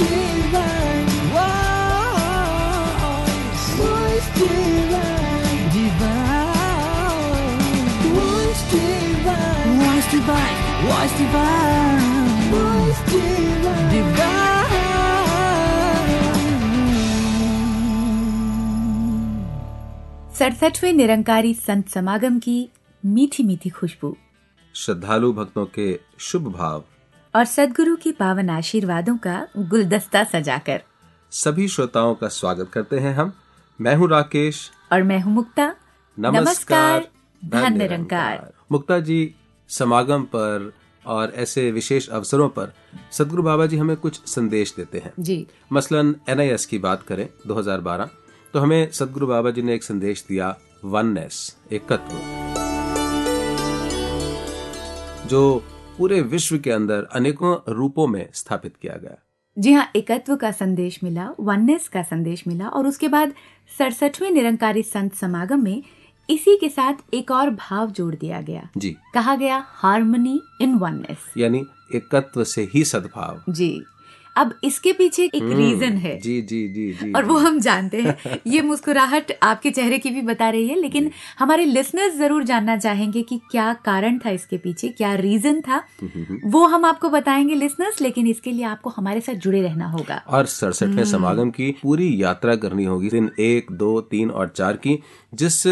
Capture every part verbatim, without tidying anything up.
Divine, voice, voice divine, divine, voice divine, voice divine, voice divine, voice divine, divine। सड़सठवें Nirankari संत समागम की मीठी मीठी खुशबू, श्रद्धालु भक्तों के शुभ भाव और सदगुरु की पावन आशीर्वादों का गुलदस्ता सजाकर सभी श्रोताओं का स्वागत करते हैं। हम मैं हूँ राकेश और मैं हूँ मुक्ता। नमस्कार, धन निरंकार। मुक्ता जी, समागम पर और ऐसे विशेष अवसरों पर सदगुरु बाबा जी हमें कुछ संदेश देते हैं जी। मसलन एन आई एस की बात करें दो हज़ार बारह, तो हमें सदगुरु बाबा जी ने एक संदेश दिया, वननेस, एकत्व, जो पूरे विश्व के अंदर अनेकों रूपों में स्थापित किया गया। जी हाँ, एकत्व का संदेश मिला, वननेस का संदेश मिला और उसके बाद सड़सठवें निरंकारी संत समागम में इसी के साथ एक और भाव जोड़ दिया गया जी। कहा गया हार्मनी इन वननेस, यानी एकत्व से ही सद्भाव जी। अब इसके पीछे एक रीजन है जी जी जी जी और वो हम जानते हैं। ये मुस्कुराहट आपके चेहरे की भी बता रही है, लेकिन हमारे लिसनर्स जरूर जानना चाहेंगे कि क्या कारण था इसके पीछे, क्या रीजन था, वो हम आपको बताएंगे लिसनर्स। लेकिन इसके लिए आपको हमारे साथ जुड़े रहना होगा और सड़सठवें समागम की पूरी यात्रा करनी होगी, दिन एक दो तीन और चार की, जिस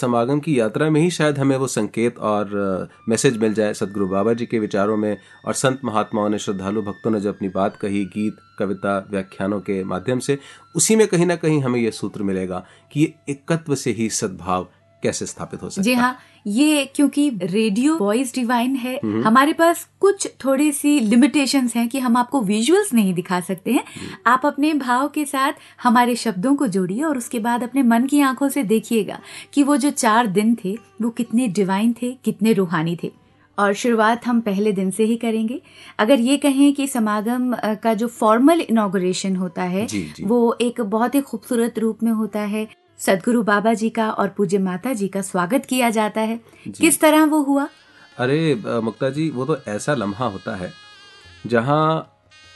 समागम की यात्रा में ही शायद हमें वो संकेत और मैसेज मिल जाए सदगुरु बाबा जी के विचारों में और संत महात्माओं ने, श्रद्धालु भक्तों ने जो अपनी बात कही गीत कविता व्याख्यानों के माध्यम से, उसी में कहीं ना कहीं हमें ये सूत्र मिलेगा कि ये एकत्व से ही सद्भाव कैसे स्थापित हो सकता है। जी हाँ, ये क्योंकि रेडियो वॉइस डिवाइन है, हमारे पास कुछ थोड़ी सी लिमिटेशंस हैं कि हम आपको विजुअल्स नहीं दिखा सकते हैं। आप अपने भाव के साथ हमारे शब्दों को जोड़िए और उसके बाद अपने मन की आंखों से देखिएगा कि वो जो चार दिन थे वो कितने डिवाइन थे, कितने रूहानी थे। और शुरुआत हम पहले दिन से ही करेंगे। अगर ये कहें कि समागम का जो फॉर्मल इनॉग्रेशन होता है जी, जी। वो एक बहुत ही खूबसूरत रूप में होता है। सदगुरु बाबा जी का और पूज्य माता जी का स्वागत किया जाता है। किस तरह वो हुआ? अरे मुक्ता जी, वो तो ऐसा लम्हा होता है जहाँ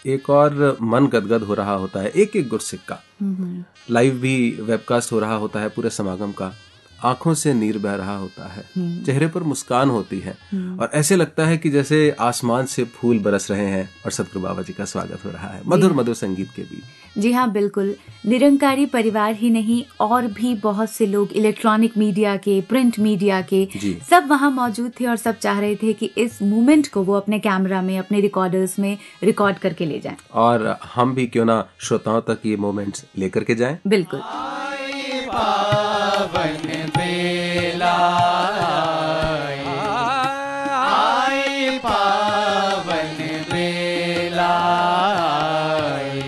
एक और मन गदगद हो रहा होता है, एक एक गुरसिक्का। लाइव भी वेबकास्ट हो रहा होता है पूरे समागम का, आंखों से नीर बह रहा होता है, चेहरे पर मुस्कान होती है और ऐसे लगता है कि जैसे आसमान से फूल बरस रहे हैं और सतगुरु बाबा जी का स्वागत हो रहा है मधुर मधुर संगीत के बीच। जी हाँ, बिल्कुल। निरंकारी परिवार ही नहीं, और भी बहुत से लोग इलेक्ट्रॉनिक मीडिया के, प्रिंट मीडिया के, सब वहाँ मौजूद थे और सब चाह रहे थे कि इस मूवमेंट को वो अपने कैमरा में, अपने रिकॉर्डर्स में रिकॉर्ड करके ले जाएं और हम भी क्यों ना श्रोताओं तक ये मोमेंट्स लेकर के जाएं। बिल्कुल। पावन बेला आए, पावन बेला आए,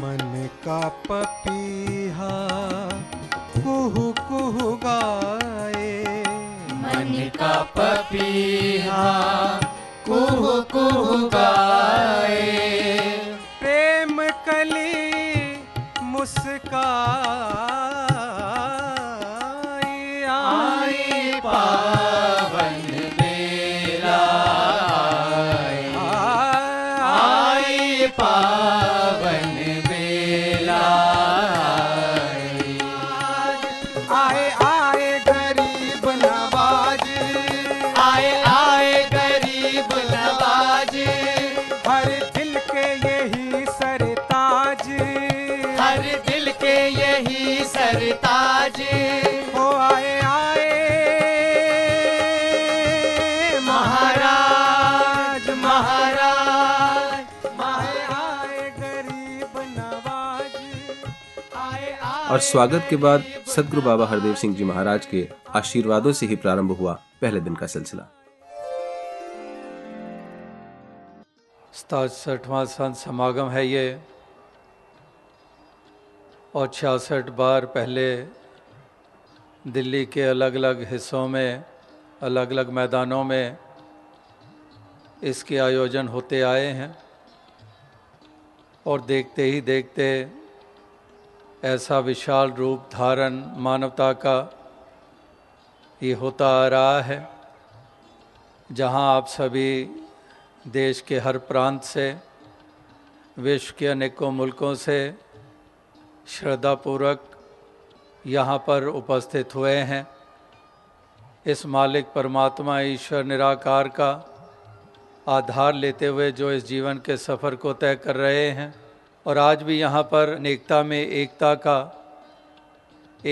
मन का पपीहा कुहू कुहू गाए, मन का पपीहा कुहू कुहू गाए, प्रेम कली मुस्कान और स्वागत के बाद सदगुरु बाबा हरदेव सिंह जी महाराज के आशीर्वादों से ही प्रारंभ हुआ पहले दिन का सिलसिला। सड़सठवां संत समागम है ये और छियासठ बार पहले दिल्ली के अलग अलग हिस्सों में, अलग अलग मैदानों में इसके आयोजन होते आए हैं और देखते ही देखते ऐसा विशाल रूप धारण मानवता का ये होता आ रहा है, जहाँ आप सभी देश के हर प्रांत से, विश्व के अनेकों मुल्कों से श्रद्धापूर्वक यहाँ पर उपस्थित हुए हैं। इस मालिक परमात्मा ईश्वर निराकार का आधार लेते हुए जो इस जीवन के सफ़र को तय कर रहे हैं और आज भी यहाँ पर अनेकता में एकता का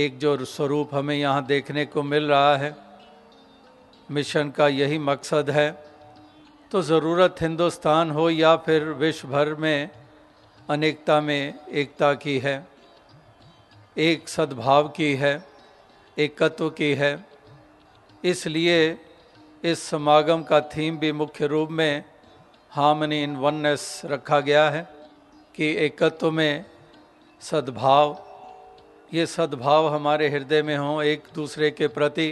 एक जो स्वरूप हमें यहाँ देखने को मिल रहा है, मिशन का यही मकसद है। तो ज़रूरत हिंदुस्तान हो या फिर विश्व भर में अनेकता में एकता की है, एक सद्भाव की है, एकत्व की है। इसलिए इस समागम का थीम भी मुख्य रूप में हार्मनी इन वननेस रखा गया है कि एकत्व में सद्भाव, ये सद्भाव हमारे हृदय में हों एक दूसरे के प्रति।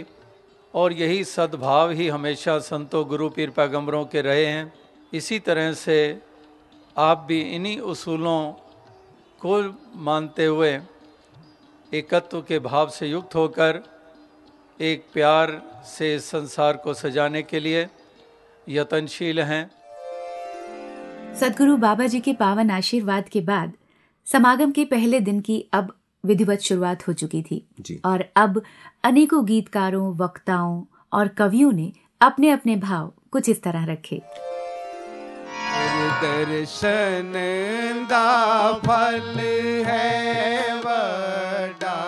और यही सद्भाव ही हमेशा संतों, गुरु, पीर, पैगंबरों के रहे हैं। इसी तरह से आप भी इन्हीं उसूलों को मानते हुए एकत्व के भाव से युक्त होकर एक प्यार से इस संसार को सजाने के लिए यत्नशील हैं। सद्गुरु बाबा जी के पावन आशीर्वाद के बाद समागम के पहले दिन की अब विधिवत शुरुआत हो चुकी थी और अब अनेकों गीतकारों, वक्ताओं और कवियों ने अपने अपने भाव कुछ इस तरह रखे। दर्शन दा फल है बड़ा,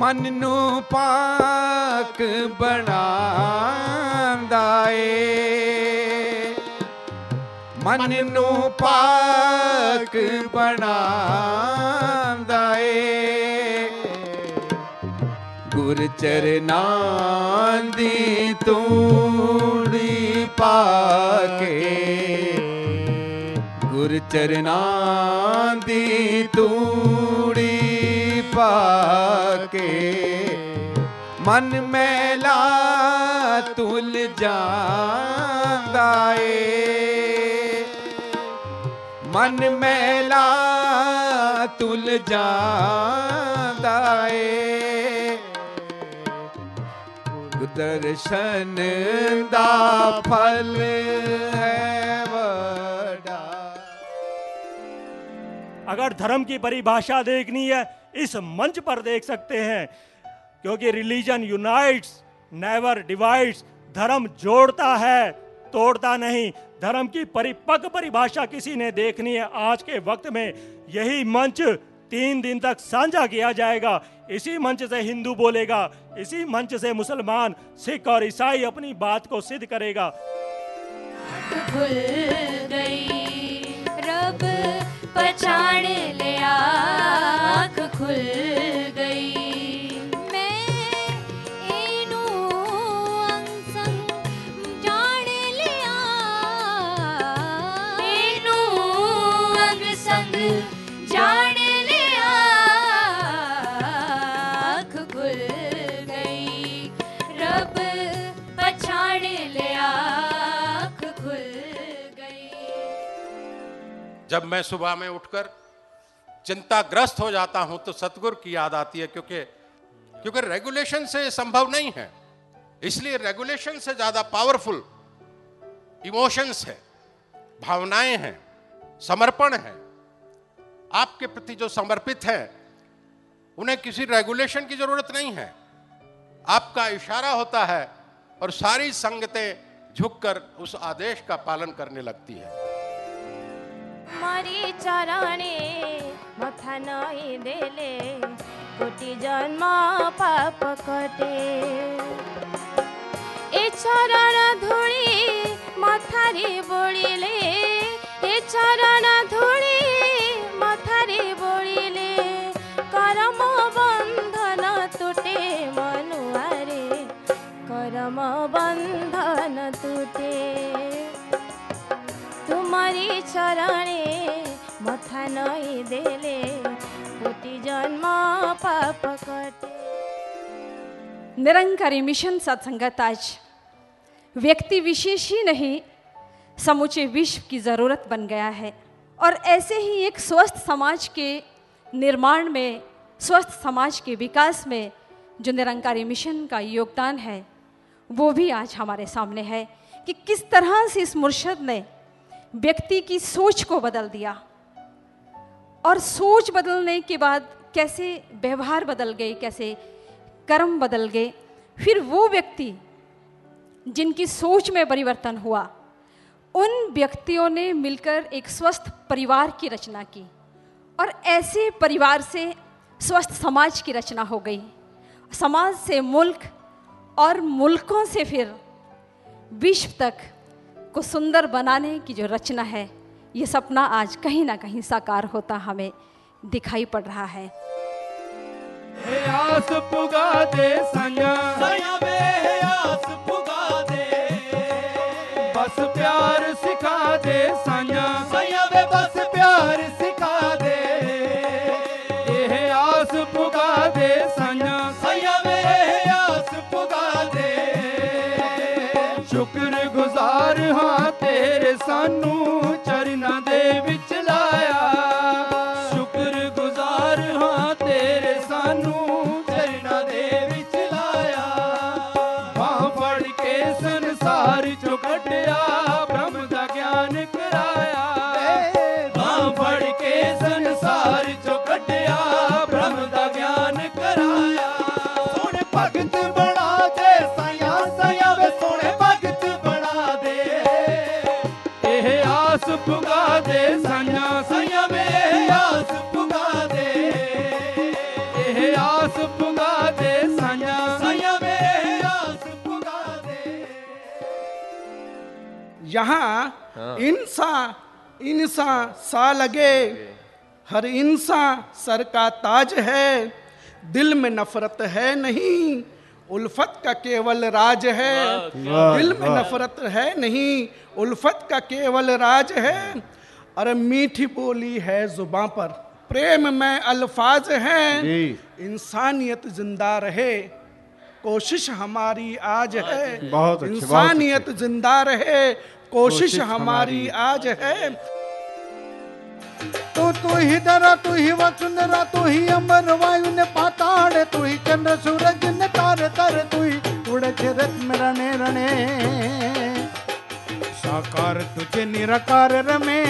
मन नु पाक बनांदा ए, मन नु पाक बनांदा ए, गुर चरनां दी तूड़ी पाके, गुर चरनां दी तूड़ी पाके, मन मैला तुल जांदा ए, मन मैला तुल जांदा ए, दर्शन दा फल है बड़ा। अगर धर्म की परिभाषा देखनी है इस मंच पर देख सकते हैं, क्योंकि रिलीजन यूनाइट्स नेवर डिवाइड्स। धर्म जोड़ता है, तोड़ता नहीं। धर्म की परिपक्व परिभाषा किसी ने देखनी है आज के वक्त में, यही मंच तीन दिन तक साझा किया जाएगा। इसी मंच से हिंदू बोलेगा, इसी मंच से मुसलमान, सिख और ईसाई अपनी बात को सिद्ध करेगा। भूल गई रब पहचान ले, आँख खुल गई मैं इनू अंसंग जान लिया, इनू अंसंग जान जब मैं सुबह में उठकर चिंताग्रस्त हो जाता हूं तो सतगुरु की याद आती है, क्योंकि क्योंकि रेगुलेशन से संभव नहीं है। इसलिए रेगुलेशन से ज्यादा पावरफुल इमोशंस है, भावनाएं हैं, समर्पण है। आपके प्रति जो समर्पित है उन्हें किसी रेगुलेशन की जरूरत नहीं है। आपका इशारा होता है और सारी संगतें झुककर उस आदेश का पालन करने लगती है। मारी चरणे मथा नई देले, कोटी जन्म पाप कटे, ए चरण धूली मथारी बोलिले, ए चरण धूली मथारी बोलिले, कर्म बंधन टूटे मनुआरे, कर्म बंधन टूटे, तुम्हारी चरणे मथा नई देले, कोटि जन्म पाप कटे। निरंकारी मिशन सत्संगत आज व्यक्ति विशेष ही नहीं समूचे विश्व की ज़रूरत बन गया है और ऐसे ही एक स्वस्थ समाज के निर्माण में, स्वस्थ समाज के विकास में जो निरंकारी मिशन का योगदान है वो भी आज हमारे सामने है कि किस तरह से इस मुर्शद ने व्यक्ति की सोच को बदल दिया, और सोच बदलने के बाद कैसे व्यवहार बदल गए, कैसे कर्म बदल गए। फिर वो व्यक्ति जिनकी सोच में परिवर्तन हुआ, उन व्यक्तियों ने मिलकर एक स्वस्थ परिवार की रचना की, और ऐसे परिवार से स्वस्थ समाज की रचना हो गई, समाज से मुल्क और मुल्कों से फिर विश्व तक को सुंदर बनाने की जो रचना है, ये सपना आज कहीं ना कहीं साकार होता हमें दिखाई पड़ रहा है। आस पुगा दे सन्या, सन्या बे आस पुगा दे, बस प्यार सिखा दे सन्या, सन्या बे बस प्यार सिखा दे, ये आस पुगा दे सन्या, सन्या बे आस पुगा दे। शुक्र गुजार हाँ तेरे सानू चरना दे विच लाया, शुक्र गुजार हाँ तेरे सानू चरना दे विच लाया। बांह फड़ के संसार चो कटिया ब्रह्म दा ज्ञान कराया, बांह फड़ के संसार चो कटिया ब्रह्म दा ज्ञान कराया। सोने भगत बना दे साया, साया वे सोने भगत बना दे, एह आस पुगा दे साया, साया वे आस पुगा दे, एह आस पुगा दे साया, साया वे आस पुगा दे। यहाँ इंसा इंसा सा लगे, हर इंसा सर का ताज है, दिल में नफरत है नहीं, उल्फत का केवल राज है। दिल में नफरत है नहीं, उल्फत का केवल राज है। अरे मीठी बोली है जुबां पर, प्रेम में अल्फाज हैं, इंसानियत जिंदा रहे कोशिश हमारी आज है। इंसानियत जिंदा रहे कोशिश हमारी आज है। तो तू ही धरा, तू ही वसुंधरा, तू ही अमर वायु ने पाताड़, तू ही चंद्र सूरज ने तारे तारे, तू ही उड़े चरत में रणे रणे। साकार तुझे निराकार रमे,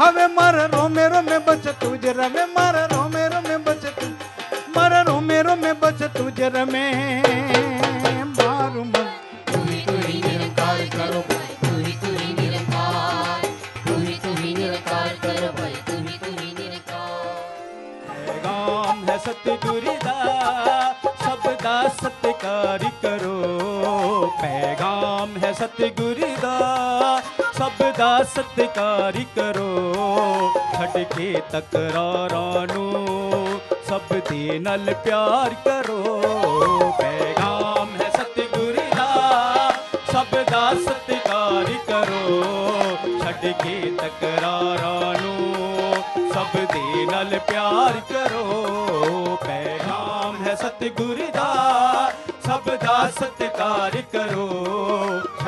हवे मर रोमे रोमे बच तुझे रमे, मर रोमे रोमे बच तू, मर रोमे रोमे बच तुझे रमे। मारू मन तू ही तू ही निरंकार करो भाई, तू ही तू ही निरंकार, तू ही तू ही निरंकार करो भाई, तू ही तू ही निरंकार। गाम है सतगुरु दा सबदा सत्कार करो, पैगाम है सतगुरु दा सबदा सत्कार करो। छड़ के तकरारां नूं सब दे नाल प्यार करो, पैगाम है सतगुरु दा सबदा सत्कार करो। छड़ के तकरारां नूं सब दे नाल प्यार करो, पैगाम है सतगुरु दा सबदा सत्कार करो।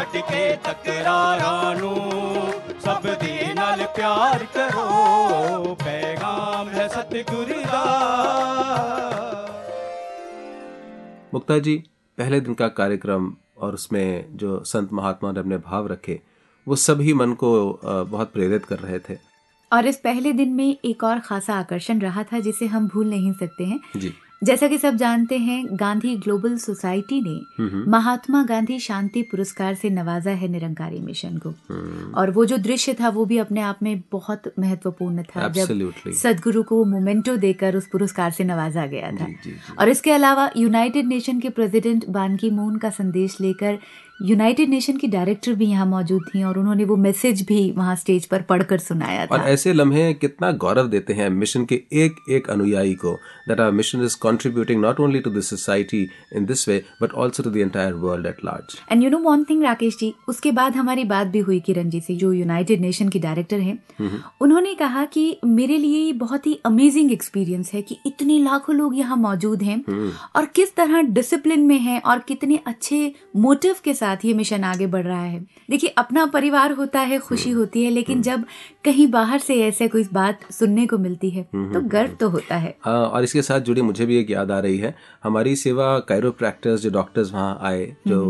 छड़ के तकरारां नूं सब दे नाल प्यार करो, पैगाम है सतगुरु दा। मुक्ता जी, पहले दिन का कार्यक्रम और उसमें जो संत महात्मा ने अपने भाव रखे, वो सभी मन को बहुत प्रेरित कर रहे थे। और इस पहले दिन में एक और खासा आकर्षण रहा था जिसे हम भूल नहीं सकते हैं जी। जैसा कि सब जानते हैं, गांधी ग्लोबल सोसाइटी ने महात्मा गांधी शांति पुरस्कार से नवाजा है निरंकारी मिशन को, और वो जो दृश्य था वो भी अपने आप में बहुत महत्वपूर्ण था। Absolutely. जब सदगुरु को मोमेंटो देकर उस पुरस्कार से नवाजा गया था। जी, जी, जी. और इसके अलावा यूनाइटेड नेशन के प्रेसिडेंट बान की मून का संदेश लेकर यूनाइटेड नेशन की डायरेक्टर भी यहाँ मौजूद थी, और उन्होंने वो मैसेज भी वहाँ स्टेज पर पढ़कर सुनाया था। और ऐसे लम्हे कितना गौरव देते हैं मिशन के एक एक अनुयायी को, that our mission is contributing not only to this society in this way but also to the entire world at large. And you know one thing Rakesh ji, उसके बाद हमारी बात भी हुई किरण जी से, जो यूनाइटेड नेशन की डायरेक्टर है। उन्होंने कहा कि मेरे लिए ये बहुत ही अमेजिंग एक्सपीरियंस है कि इतने लाखों लोग यहाँ मौजूद हैं, और किस तरह डिसिप्लिन में है, और कितने अच्छे मोटिव के साथ साथ ये मिशन आगे बढ़ रहा है। देखिए, अपना परिवार होता है, खुशी होती है, लेकिन जब कहीं बाहर से ऐसे कोई बात सुनने को मिलती है तो गर्व तो होता है। आ, और इसके साथ जुड़ी मुझे भी एक याद आ रही है, हमारी सेवा कायरोप्रैक्टर्स जो डॉक्टर्स वहाँ आए, जो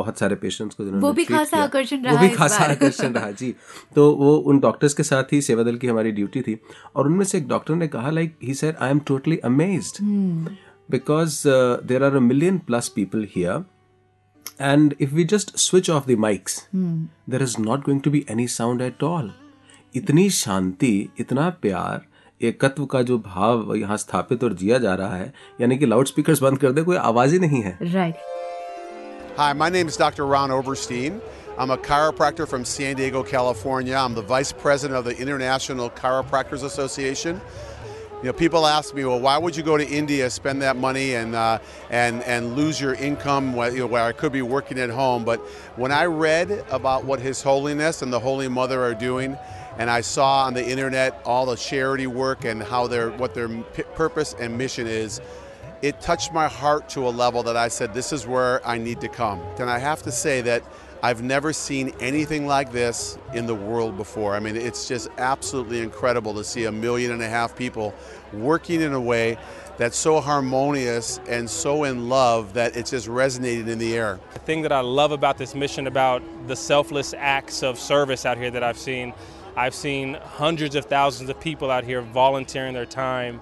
बहुत सारे पेशेंट्स को, वो भी खासा आकर्षण रहा, वो भी खासा आकर्षण रहा जी। तो वो उन डॉक्टर्स के साथ ही सेवा दल की हमारी ड्यूटी थी, और उनमें से एक डॉक्टर ने कहा, like he said, I am totally amazed because uh, there are a million plus people here, and if we just switch off the mics, hmm. there is not going to be any sound at all. इतनी शांति, इतना प्यार, एकत्व का जो भाव यहाँ स्थापित और जिया जा रहा है, यानी कि लाउड स्पीकर्स बंद कर दे, कोई आवाज ही नहीं है। Right. Hi, my name is Doctor Ron Oberstein. I'm a chiropractor from San Diego, California. I'm the vice president of the International Chiropractors Association. You know, people ask me, well, why would you go to India, spend that money, and uh, and and lose your income where, you know, where I could be working at home? But when I read about what His Holiness and the Holy Mother are doing, and I saw on the internet all the charity work and how their what their p- purpose and mission is, it touched my heart to a level that I said, this is where I need to come. And I have to say that I've never seen anything like this in the world before. I mean, it's just absolutely incredible to see a million and a half people working in a way that's so harmonious and so in love that it's just resonated in the air. The thing that I love about this mission, about the selfless acts of service out here that I've seen, I've seen hundreds of thousands of people out here volunteering their time,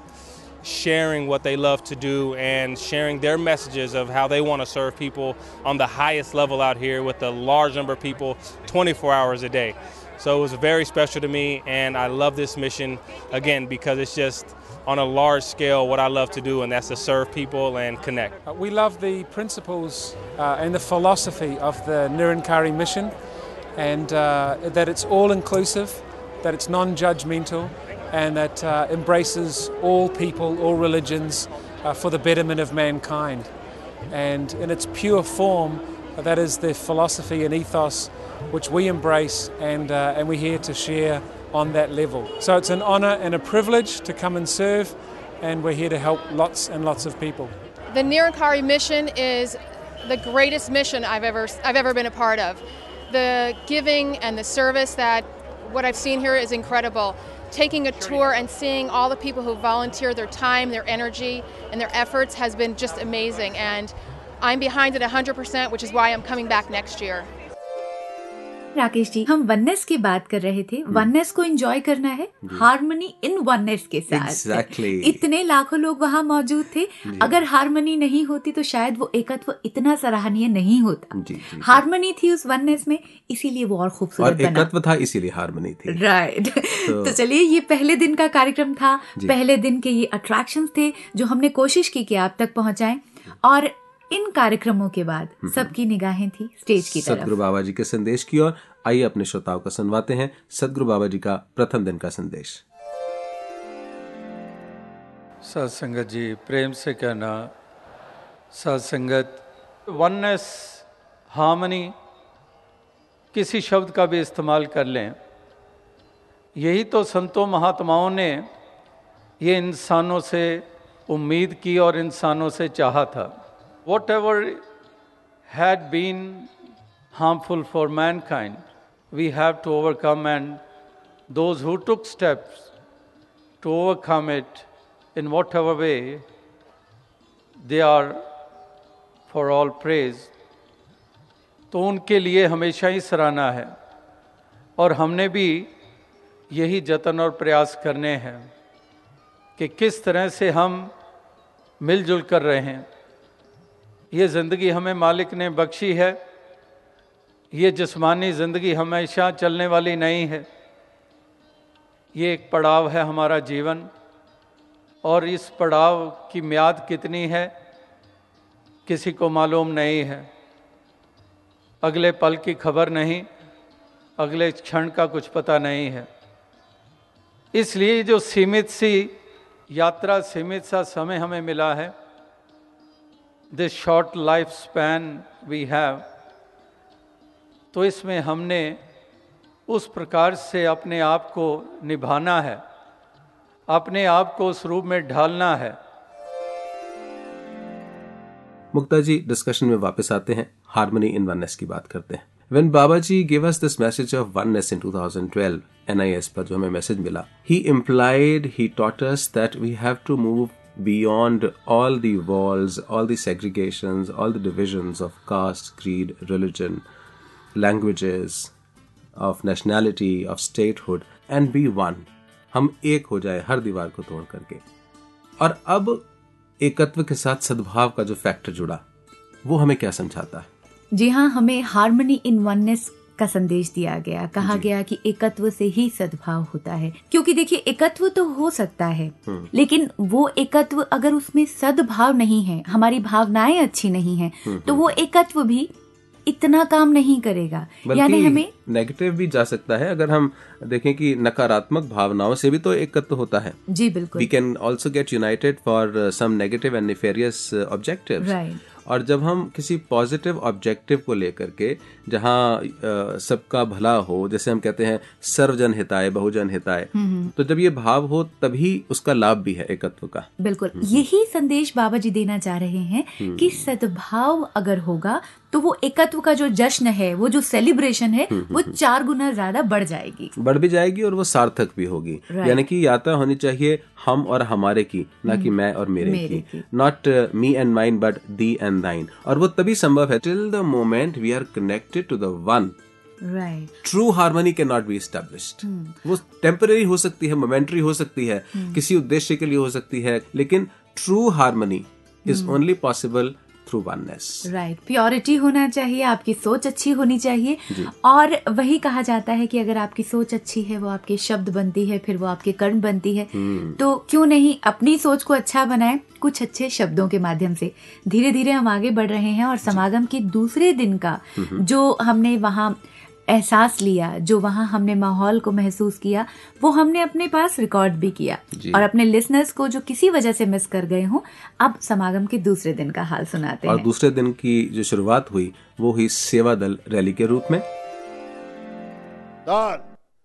sharing what they love to do, and sharing their messages of how they want to serve people on the highest level out here with a large number of people twenty-four hours a day. So it was very special to me, and I love this mission, again, because it's just on a large scale what I love to do, and that's to serve people and connect. We love the principles uh, and the philosophy of the Nirankari mission, and uh, that it's all-inclusive, that it's non-judgmental, and that uh, embraces all people, all religions, uh, for the betterment of mankind. And in its pure form, that is the philosophy and ethos which we embrace, and, uh, and we're here to share on that level. So it's an honor and a privilege to come and serve, and we're here to help lots and lots of people. The Nirankari mission is the greatest mission I've ever, I've ever been a part of. The giving and the service that what I've seen here is incredible. Taking a tour and seeing all the people who volunteer their time, their energy, and their efforts has been just amazing. And I'm behind it one hundred percent, which is why I'm coming back next year. Rakesh ji, हम oneness की बात कर रहे थे। Oneness को enjoy करना है, harmony in oneness के साथ। exactly. इतने लाखों लोग वहाँ मौजूद थे, अगर हार्मनी नहीं होती तो शायद वो एकत्व इतना सराहनीय नहीं होता। जी, जी, हार्मनी थी उस वननेस में, इसीलिए वो और खूबसूरत बना। और एकत्व था, इसीलिए हार्मनी थी। राइट। तो चलिए, ये पहले दिन का कार्यक्रम था, पहले दिन के ये अट्रैक्शंस थे जो हमने कोशिश की कि आप तक पहुँचाएं। और इन कार्यक्रमों के बाद सबकी निगाहें थी स्टेज की तरफ, सद्गुरु बाबा जी के संदेश की ओर। आइए अपने श्रोताओं को सुनवाते हैं सद्गुरु बाबा जी का प्रथम दिन का संदेश। सत्संगत जी, प्रेम से कहना, सत्संगत, वननेस, हार्मनी, किसी शब्द का भी इस्तेमाल कर लें, यही तो संतों महात्माओं ने ये इंसानों से उम्मीद की और इंसानों से चाहा था। Whatever had been harmful for mankind, we have to overcome, and those who took steps to overcome it in whatever way, they are for all praise. तो उनके लिए हमेशा ही सराहना है, और हमने भी यही जतन और प्रयास करने हैं कि किस तरह से हम मिलजुल कर रहे हैं। ये ज़िंदगी हमें मालिक ने बख्शी है, ये जिस्मानी ज़िंदगी हमेशा चलने वाली नहीं है, ये एक पड़ाव है हमारा जीवन, और इस पड़ाव की म्याद कितनी है किसी को मालूम नहीं है। अगले पल की खबर नहीं, अगले क्षण का कुछ पता नहीं है। इसलिए जो सीमित सी यात्रा, सीमित सा समय हमें मिला है, this short life span we have, तो इसमें हमने उस प्रकार से अपने आप को निभाना है, अपने आप को उस रूप में ढालना है। मुक्ता जी, डिस्कशन में वापस आते हैं, हार्मनी इन वननेस की बात करते हैं. When Baba Ji gave us this message of oneness in twenty twelve, N I S पर जो हमें मैसेज मिला, he implied, he taught us that we have to move beyond all the walls, all the segregations, all the divisions of caste, creed, religion, languages, of nationality, of statehood, and be one. हम एक हो जाए हर दीवार को तोड़ करके. और अब एकत्व के साथ सद्भाव का जो फैक्टर जुड़ा, वो हमें क्या समझाता है? जी हाँ, हमें हार्मनी इन वननेस का संदेश दिया गया. कहा गया कि एकत्व से ही सद्भाव होता है, क्योंकि देखिए एकत्व तो हो सकता है, लेकिन वो एकत्व अगर उसमें सद्भाव नहीं है, हमारी भावनाएं अच्छी नहीं है, तो वो एकत्व भी इतना काम नहीं करेगा. यानी हमें नेगेटिव भी जा सकता है. अगर हम देखें कि नकारात्मक भावनाओं से भी तो एकत्व होता है. जी बिल्कुल. We can also get united for some negative and nefarious objectives. और जब हम किसी पॉजिटिव ऑब्जेक्टिव को लेकर के, जहाँ सबका भला हो, जैसे हम कहते हैं सर्वजन हिताय बहुजन हिताय, तो जब ये भाव हो तभी उसका लाभ भी है एकत्व का. बिल्कुल, यही संदेश बाबा जी देना चाह रहे हैं कि सद्भाव अगर होगा तो वो एकत्व का जो जश्न है, वो जो सेलिब्रेशन है, वो चार गुना ज्यादा बढ़ जाएगी, बढ़ भी जाएगी और वो सार्थक भी होगी. यानी कि यात्रा होनी चाहिए हम और हमारे की, ना कि मैं और मेरे, मेरे की, की. Not me and mine but thee and thine. और वो तभी संभव है till the moment we are connected to the one. Right, true harmony can not be established. वो टेम्पररी हो सकती है, मोमेंटरी हो सकती है, किसी उद्देश्य के लिए हो सकती है, लेकिन true harmony is only possible through oneness. Right, purity होना चाहिए, आपकी सोच अच्छी होनी चाहिए. और वही कहा जाता है कि अगर आपकी सोच अच्छी है, वो आपके शब्द बनती है, फिर वो आपके कर्म बनती है. तो क्यों नहीं अपनी सोच को अच्छा बनाएं कुछ अच्छे शब्दों के माध्यम से. धीरे धीरे हम आगे बढ़ रहे हैं. और समागम के दूसरे दिन का जो हमने वहाँ एहसास लिया, जो वहाँ हमने माहौल को महसूस किया, वो हमने अपने पास रिकॉर्ड भी किया. और अपने लिसनर्स को जो किसी वजह से मिस कर गए हों, अब समागम के दूसरे दिन का हाल सुनाते हैं. और दूसरे दिन की जो शुरुआत हुई, वो हुई सेवा दल रैली के रूप में. दान,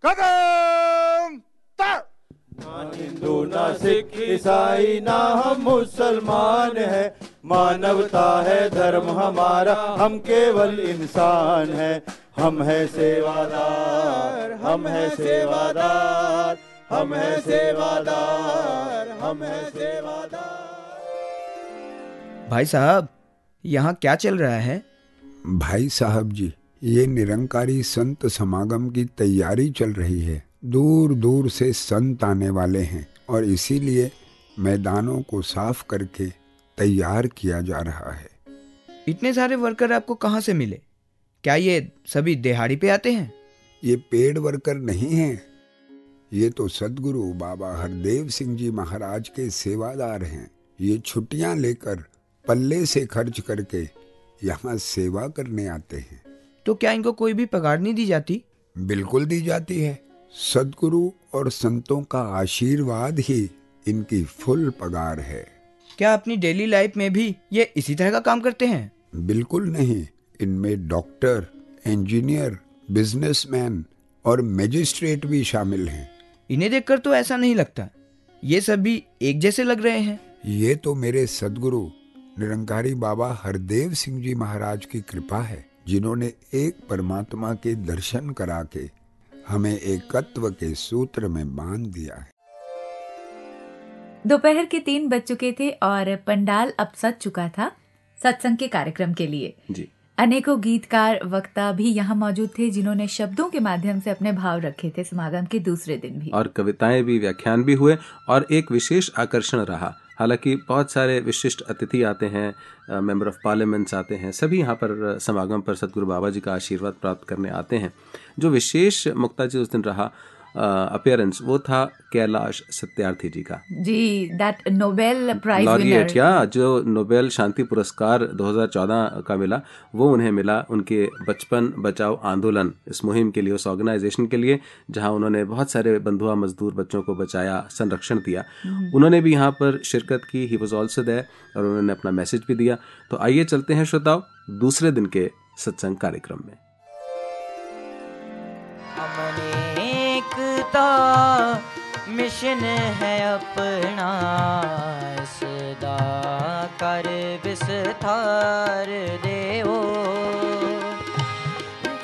कदम, तक। ना हिंदू ना सिख ईसाई ना हम मुसलमान है, मानवता है धर्म हमारा, हम केवल इंसान है. हम है सेवादार, हम है सेवादार, हम है सेवादार, हम है सेवादार. भाई साहब, यहाँ क्या चल रहा है? भाई साहब जी, ये निरंकारी संत समागम की तैयारी चल रही है. दूर दूर से संत आने वाले हैं और इसीलिए मैदानों को साफ करके तैयार किया जा रहा है. इतने सारे वर्कर आपको कहाँ से मिले? क्या ये सभी दिहाड़ी पे आते हैं? ये पेड वर्कर नहीं हैं, ये तो सदगुरु बाबा हरदेव सिंह जी महाराज के सेवादार हैं. ये छुट्टियां लेकर पल्ले से खर्च करके यहाँ सेवा करने आते हैं. तो क्या इनको कोई भी पगार नहीं दी जाती? बिल्कुल दी जाती है. सदगुरु और संतों का आशीर्वाद ही इनकी फुल पगार है. क्या अपनी डेली लाइफ में भी ये इसी तरह का काम करते हैं? बिल्कुल नहीं. इनमें डॉक्टर, इंजीनियर, बिजनेसमैन और मजिस्ट्रेट भी शामिल हैं. इन्हें देखकर तो ऐसा नहीं लगता, ये सभी एक जैसे लग रहे हैं. ये तो मेरे सदगुरु निरंकारी बाबा हरदेव सिंह जी महाराज की कृपा है, जिन्होंने एक परमात्मा के दर्शन करा के हमें एकत्व के सूत्र में बांध दिया है. दोपहर के तीन बज चुके थे और पंडाल अब सज चुका था सत्संग के कार्यक्रम के लिए. जी, अनेकों गीतकार वक्ता भी यहाँ मौजूद थे, जिन्होंने शब्दों के माध्यम से अपने भाव रखे थे. समागम के दूसरे दिन भी और कविताएं भी, व्याख्यान भी हुए. और एक विशेष आकर्षण रहा, हालांकि बहुत सारे विशिष्ट अतिथि आते हैं, मेंबर ऑफ पार्लियामेंट्स आते हैं, सभी यहाँ पर समागम पर सतगुरु बाबा जी का आशीर्वाद प्राप्त करने आते हैं. जो विशेष मुक्ता जी उस दिन रहा अपीयरेंस, वो था कैलाश सत्यार्थी जी का. जी, दैट नोबेल प्राइज लॉरिएट, या जो नोबेल शांति पुरस्कार दो हज़ार चौदह का मिला, वो उन्हें मिला उनके बचपन बचाओ आंदोलन इस मुहिम के लिए, उस ऑर्गेनाइजेशन के लिए, जहां उन्होंने बहुत सारे बंधुआ मजदूर बच्चों को बचाया, संरक्षण दिया. उन्होंने भी यहाँ पर शिरकत की, ही वॉज ऑल्सो देयर, और उन्होंने अपना मैसेज भी दिया. तो आइए चलते हैं श्रोताओं दूसरे दिन के सत्संग कार्यक्रम में. मिशन है अपना सदा कर विस्तार देवो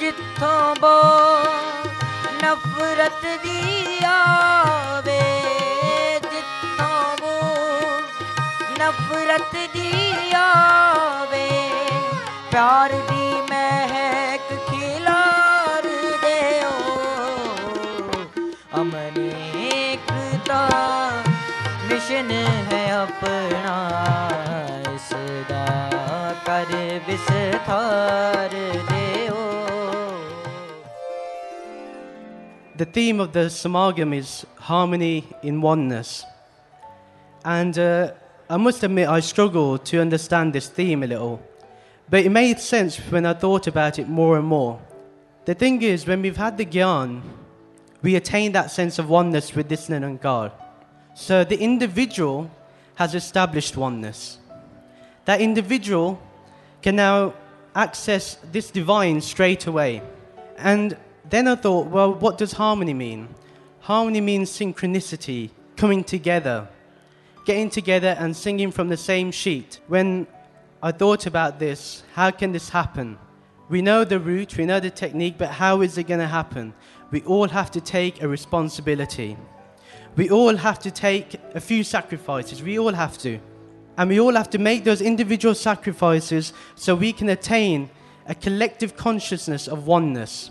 जित्थों बो नफरत दी आवे जित्थों बो नफरत दी आवे प्यार दी महक खिलार देओ अमन एकता निशन है अपना सदा कर विस्तार देओ. The theme of the Samagam is harmony in oneness. And uh, I must admit I struggled to understand this theme a little. But it made sense when I thought about it more and more. The thing is, when we've had the Gyan, we attain that sense of oneness with this Nirankar. So the individual has established oneness. That individual can now access this divine straight away. And then I thought, well, what does harmony mean? Harmony means synchronicity, coming together, getting together and singing from the same sheet. When I thought about this, how can this happen? We know the route, we know the technique, but how is it going to happen? We all have to take a responsibility. We all have to take a few sacrifices. We all have to. And we all have to make those individual sacrifices so we can attain a collective consciousness of oneness.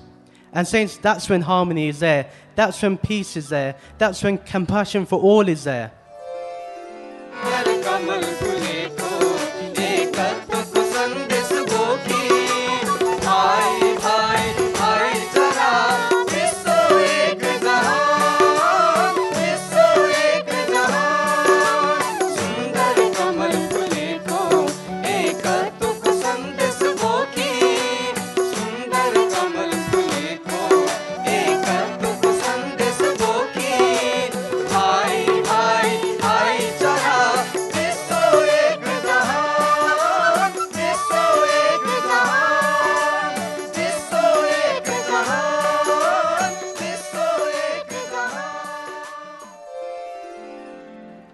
And saints, that's when harmony is there, that's when peace is there, that's when compassion for all is there.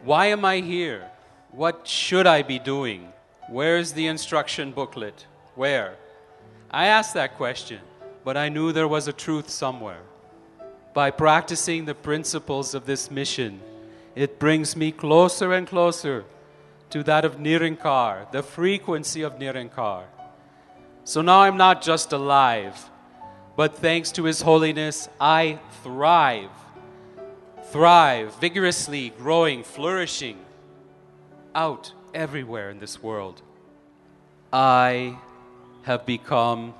Why am I here? What should I be doing? Where is the instruction booklet? Where? I asked that question, but I knew there was a truth somewhere. By practicing the principles of this mission, it brings me closer and closer to that of Nirankar, the frequency of Nirankar. So now I'm not just alive, but thanks to His Holiness, I thrive. Thrive, vigorously growing, flourishing, out everywhere in this world. I have become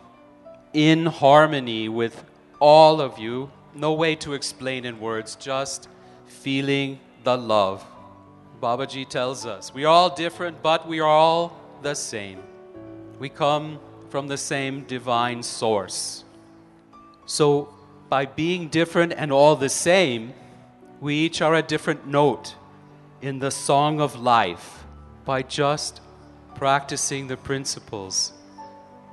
in harmony with all of you. No way to explain in words, just feeling the love. Babaji tells us, we are all different, but we are all the same. We come from the same divine source. So by being different and all the same, we each are a different note in the song of life by just practicing the principles.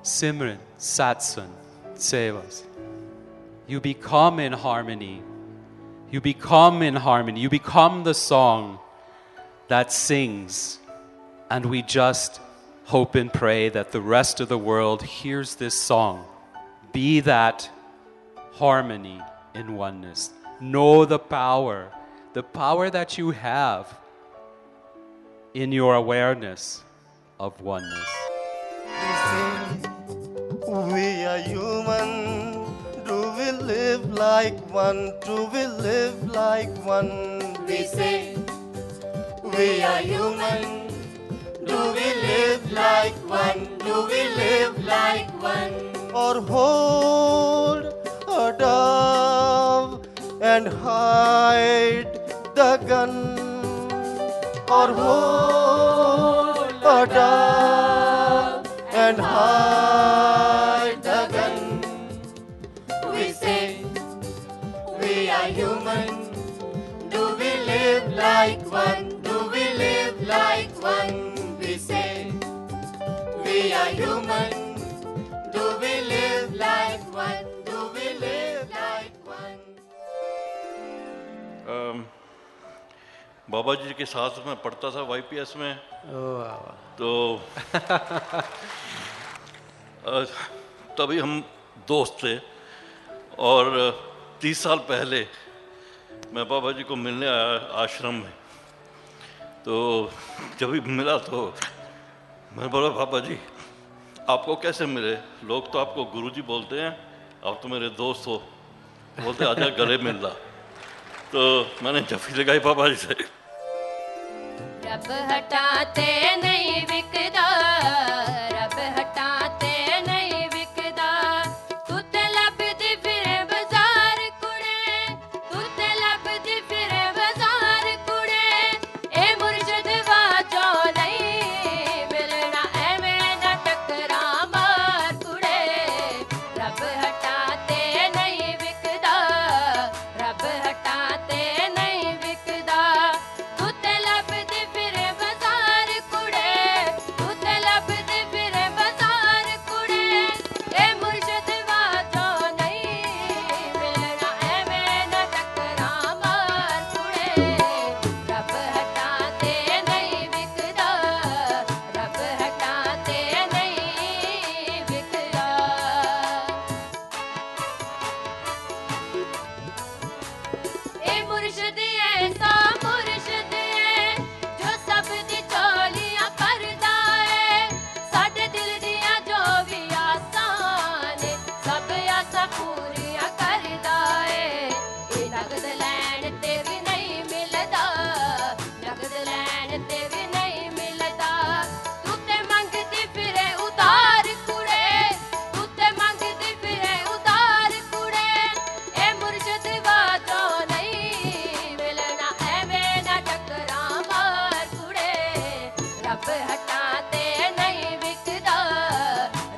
Simran, Satsang, Sevas. You become in harmony. You become in harmony. You become the song that sings. And we just hope and pray that the rest of the world hears this song. Be that harmony in oneness. Know the power, the power that you have in your awareness of oneness. We are human, do we live like one, do we live like one? We say, we are human, do we live like one, do we live like one? Or hold a dove and hide the gun, or hold a dove and hide the gun. We say, we are human, do we live like one, do we live like one? We say, we are human, do we live like one, do we live like one? Um, बाबा जी के साथ मैं पढ़ता था Y P S में। तो तभी हम दोस्त थे और तीस साल पहले मैं बाबा जी को मिलने आया आश्रम में। तो जब भी मिला तो मैं बोला, बाबा जी आपको कैसे मिले? लोग तो आपको गुरुजी बोलते हैं, आप तो मेरे दोस्त हो। बोलते आजा गले मिलना। तो मैंने जफी लगाई बाबा जी से। रब हटाते नहीं विकदा, रब हटाते नहीं विकदा, तू ते लभदी फिरे बाजार कुड़े, तू ते लभदी फिरे बाजार कुड़े, ए मुर्शद वाजो नहीं मिलना, एवें ना टकरा मार कुड़े। रब हटाते नहीं विकदा, रब हटाते नहीं विकदा, तू ते लभदी फिरे बाजार कुड़े, तू ते लभदी फिरे बाजार कुड़े, ए मुर्शद वाजो नहीं मिलना, एवें ना टकरा मार कुड़े। रब हटाते नहीं विकदा, रब हटाते नहीं विकदा, ए मुर्शद ऐसा मुर्शद है जो सब दी चोलियां परदा है, साडे दिल दिया जो भी आसां ने सब आसां पूरियां करदा है। ए नगद लैन ते भी नहीं मिलदा, नगद लैन ते भी नहीं मिलदा, तू ते मंगदी फिरे उधार कुड़े, तू ते मंगदी फिरे उधार कुड़े, ए मुर्शद वाजो नहीं मिलना, एवें ना टकरा मार कुड़े। रब हटाते नहीं विकदा,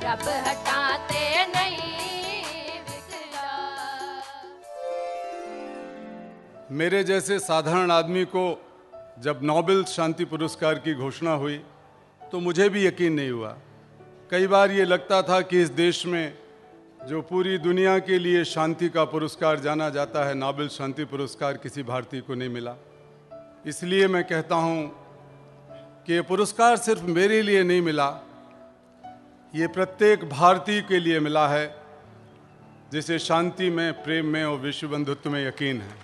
रब हटाते नहीं विकदा। मेरे जैसे साधारण आदमी को जब नोबेल शांति पुरस्कार की घोषणा हुई तो मुझे भी यकीन नहीं हुआ। कई बार ये लगता था कि इस देश में जो पूरी दुनिया के लिए शांति का पुरस्कार जाना जाता है, नोबेल शांति पुरस्कार किसी भारतीय को नहीं मिला। इसलिए मैं कहता हूँ कि ये पुरस्कार सिर्फ मेरे लिए नहीं मिला, ये प्रत्येक भारतीय के लिए मिला है जिसे शांति में, प्रेम में और विश्व बंधुत्व में यकीन है।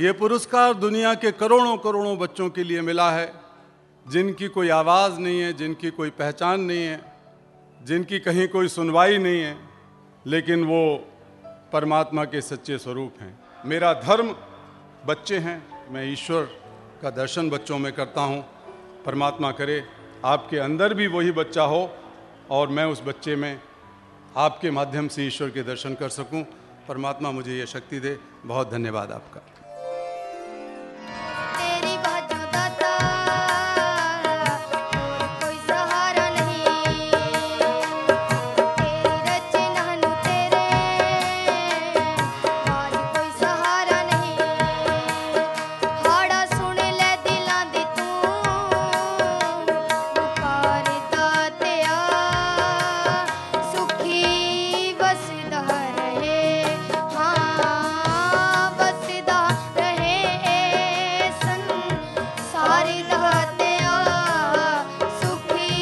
ये पुरस्कार दुनिया के करोड़ों करोड़ों बच्चों के लिए मिला है जिनकी कोई आवाज़ नहीं है, जिनकी कोई पहचान नहीं है, जिनकी कहीं कोई सुनवाई नहीं है, लेकिन वो परमात्मा के सच्चे स्वरूप हैं। मेरा धर्म बच्चे हैं, मैं ईश्वर का दर्शन बच्चों में करता हूँ। परमात्मा करे आपके अंदर भी वही बच्चा हो और मैं उस बच्चे में आपके माध्यम से ईश्वर के दर्शन कर सकूं। परमात्मा मुझे ये शक्ति दे। बहुत धन्यवाद आपका। तेरी बाजू दाता और कोई सहारा नहीं, तेरी रचना नु तेरे और कोई सहारा नहीं। हाड़ा सुन ले दिलां दी तू पुकार दातिया, सुखी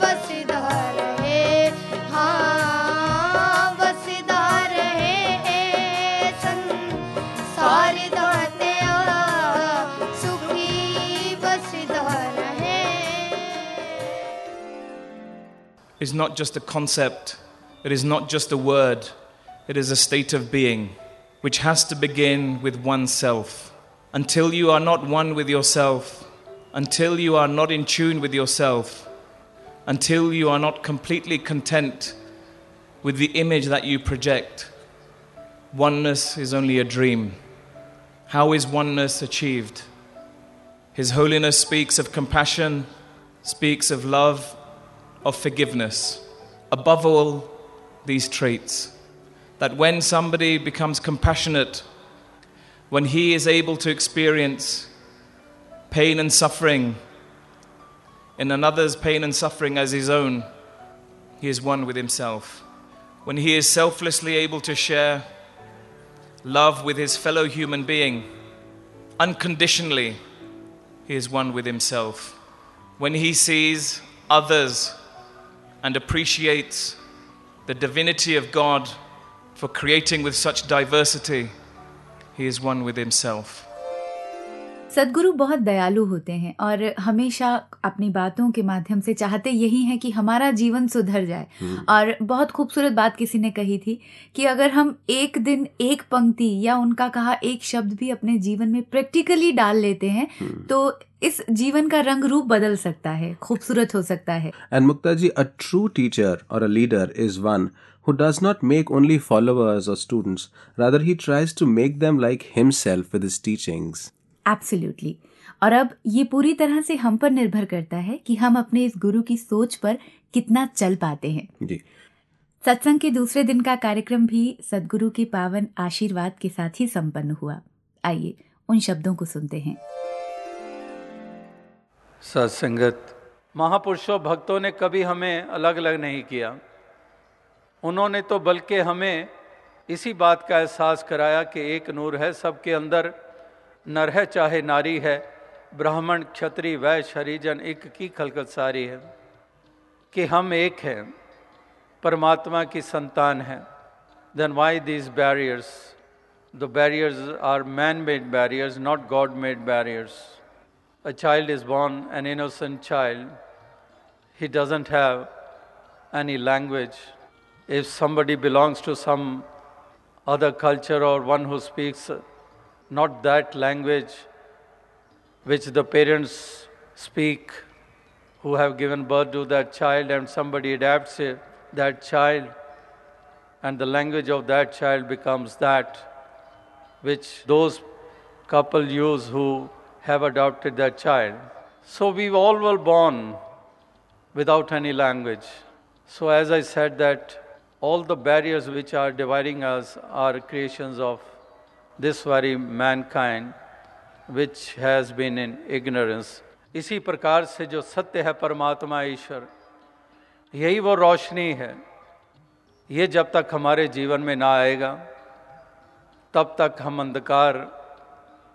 बसदा रहे, हाँ बसदा रहे ए संसार दातिया, सुखी बसदा रहे, हाँ बसदा रहे ए संसार दातिया, सुखी बसदा रहे। is not just a concept, it is not just a word, it is a state of being which has to begin with oneself. Until you are not one with yourself, until you are not in tune with yourself, until you are not completely content with the image that you project, oneness is only a dream. How is oneness achieved? His Holiness speaks of compassion, speaks of love, of forgiveness. Above all, these traits. That when somebody becomes compassionate, when he is able to experience pain and suffering in another's pain and suffering as his own, he is one with himself. When he is selflessly able to share love with his fellow human being, unconditionally, he is one with himself. When he sees others and appreciates the divinity of God for creating with such diversity, he is one with himself. सदगुरु बहुत दयालु होते हैं और हमेशा अपनी बातों के माध्यम से चाहते यही हैं कि हमारा जीवन सुधर जाए. और बहुत खूबसूरत बात किसी ने कही थी कि अगर हम एक दिन एक पंक्ति या उनका कहा एक शब्द भी अपने जीवन में प्रैक्टिकली डाल लेते हैं तो इस जीवन का रंग रूप बदल सकता है, खूबसूरत हो सकता है. And Mukta ji, a true teacher और a leader is one who does not make only followers or students, rather he tries to make them like himself with his teachings. Absolutely. और अब ये पूरी तरह से हम पर निर्भर करता है कि हम अपने इस गुरु की सोच पर कितना चल पाते हैं जी. सत्संग के दूसरे दिन का कार्यक्रम भी सदगुरु के पावन आशीर्वाद के साथ ही संपन्न हुआ. आइए उन शब्दों को सुनते हैं. सत्संगत महापुरुषों भक्तों ने कभी हमें अलग अलग नहीं किया. उन्होंने तो बल्कि हमें इसी बात का एहसास कराया कि एक नूर है सबके अंदर, नर है चाहे नारी है, ब्राह्मण क्षत्रिय वैश्य हरिजन एक की खलकत सारी है, कि हम एक हैं, परमात्मा की संतान है. Then why these barriers? The barriers are man made barriers, not God made barriers. A child is born, an innocent child, he doesn't have any language. If somebody belongs to some other culture or one who speaks not that language which the parents speak who have given birth to that child, and somebody adapts it, that child, and the language of that child becomes that which those couple use who have adopted that child. So we all were born without any language. So as I said that all the barriers which are dividing us are creations of this very mankind which has been in ignorance. इसी प्रकार से जो सत्य है परमात्मा ईश्वर, यही वो रोशनी है. ये जब तक हमारे जीवन में ना आएगा तब तक हम अंधकार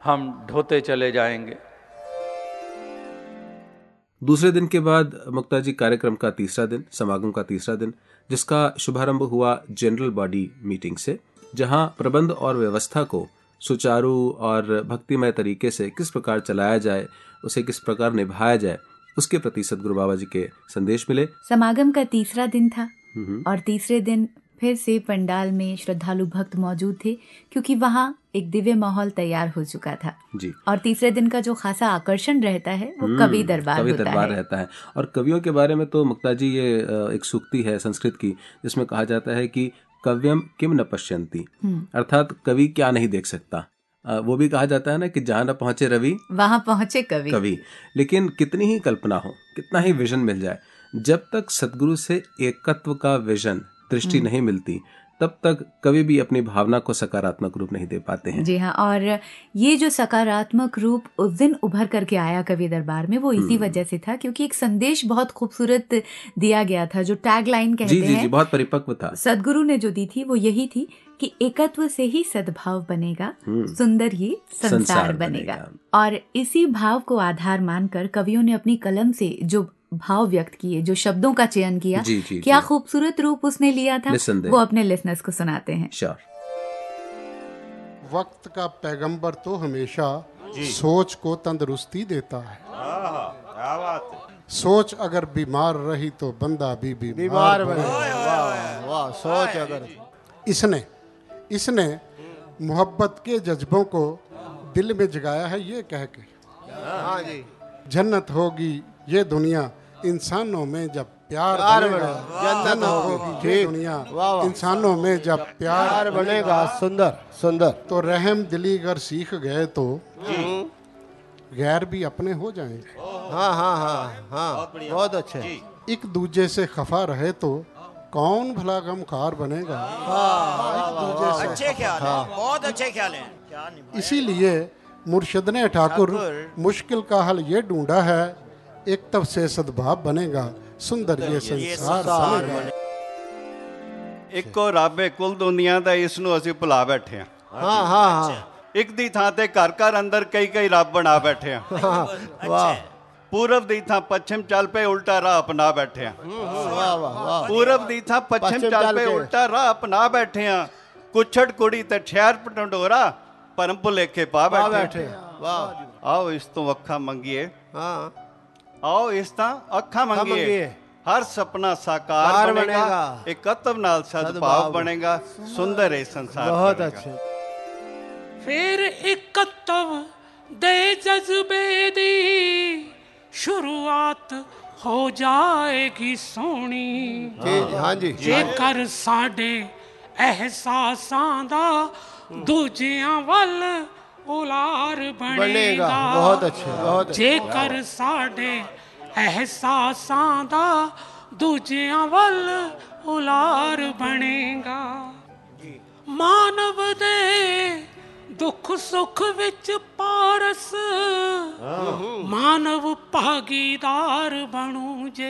हम ढोते चले जाएंगे. दूसरे दिन के बाद मुक्ता जी कार्यक्रम का तीसरा दिन, समागम का तीसरा दिन, जिसका शुभारंभ हुआ जनरल बॉडी मीटिंग से, जहां प्रबंध और व्यवस्था को सुचारू और भक्तिमय तरीके से किस प्रकार चलाया जाए, उसे किस प्रकार निभाया जाए, उसके प्रति सदगुरु बाबा जी के संदेश मिले. समागम का तीसरा दिन था और तीसरे दिन फिर से पंडाल में श्रद्धालु भक्त मौजूद थे क्योंकि वहाँ एक दिव्य माहौल तैयार हो चुका था जी. और तीसरे दिन का जो खासा आकर्षण रहता है वो कवि दरबार कवि दरबार रहता है. और कवियों के बारे में तो मुक्ता जी, ये एक सूक्ति है संस्कृत की जिसमें कहा जाता है कि कव्यम किम न पश्यन्ति, अर्थात कवि क्या नहीं देख सकता. वो भी कहा जाता है ना कि जहाँ न पहुँचे रवि वहाँ पहुँचे कवि कवि लेकिन कितनी ही कल्पना हो, कितना ही विजन मिल जाए, जब तक सदगुरु से एकत्व का विजन दृष्टि नहीं मिलती तब तक कभी भी अपनी भावना को सकारात्मक रूप नहीं दे पाते हैं. जी हाँ. और ये जो सकारात्मक रूप उस दिन उभर करके आया कवि दरबार में, वो इसी वजह से था क्योंकि एक संदेश बहुत खूबसूरत दिया गया था. जो टैगलाइन कहते हैं जी, जी, जी, बहुत परिपक्व था, सदगुरु ने जो दी थी वो यही थी कि एकत्व से ही सद्भाव बनेगा, सुंदर ही संसार, संसार बनेगा. बनेगा. और इसी भाव को आधार मानकर कवियों ने अपनी कलम से जो भाव व्यक्त किए, जो शब्दों का चयन किया, जी, जी, क्या खूबसूरत रूप उसने लिया था, वो अपने लिसनर्स को सुनाते हैं. sure. वक्त का पैगंबर तो हमेशा सोच को तंदुरुस्ती देता है. क्या बात है. सोच अगर बीमार रही तो बंदा भी बीमार बने. वाह वाह. सोच अगर इसने इसने मोहब्बत के जज्बों को दिल में जगाया है ये कह के जन्नत होगी ये दुनिया इंसानों में जब प्यार बढ़ेगा. जन्नत होगी ये दुनिया इंसानों में जब प्यार बढ़ेगा. सुंदर सुंदर. तो रहम दिली अगर सीख गए तो गैर भी अपने हो जाएंगे. हाँ हाँ हाँ हाँ. बहुत अच्छे. एक दूजे से खफा रहे तो कौन भला गमखार बनेगा. अच्छे ख्याल हैं, बहुत अच्छे ख्याल हैं. इसीलिए मुर्शिद ने ठाकुर मुश्किल का हल ये ढूंढा है, एक तब से सद्भाव बनेगा, सुंदर ये संसार बनेगा. ਇੱਕੋ ਰੱਬ ਹੈ ਕੁੱਲ ਦੁਨੀਆ ਦਾ, ਇਸ ਨੂੰ ਅਸੀਂ ਭੁਲਾ ਬੈਠੇ ਹਾਂ. ਹਾਂ ਹਾਂ एक दी थां ते घर घर अंदर कई कई रब बना बैठे हैं। वाह। पूरब दी थां पश्चिम चल पे उल्टा राह अपना बैठे हैं। पूरब दी थां पश्चिम चल पे उल्टा राह अपना बैठे हैं। कुछड़ कुड़ी ते ठहर पटंडोरा परम भुलेखे पा बैठे। वाह। आओ इस तो अखा मंगिए, आओ इस तां अखा मंगिए, हर सपना साकार बनेगा, एकत्व नाल सद्भाव बनेगा, सुंदर है संसार। बहुत अच्छे। फिर एकत्व दे जज्बे दी शुरुआत हो जाएगी सोनी। हाँ जी। जेकर साडे एहसासां दा दूजियां वल उलार बनेगा। बहुत अच्छे, बहुत अच्छे। जेकर साडे एहसासां दा दूजियां वल उलार बनेगा। मानव दे दुख सुख विच पारस, मानव भागीदार बनू जे।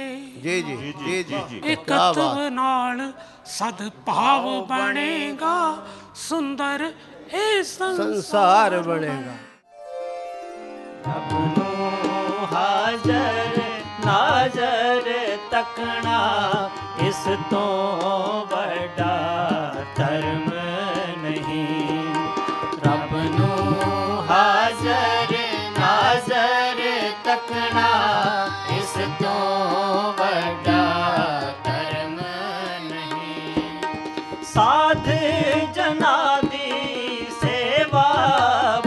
एकत्व नाल सद्भाव बनेगा, सुंदर ए संसार बनेगा। हाजर नाजर तकना इस तो बड़ा धर्म नहीं। रब नू हाजर नाजर तकना इस तो बड़ा धर्म नहीं। साध जना दी सेवा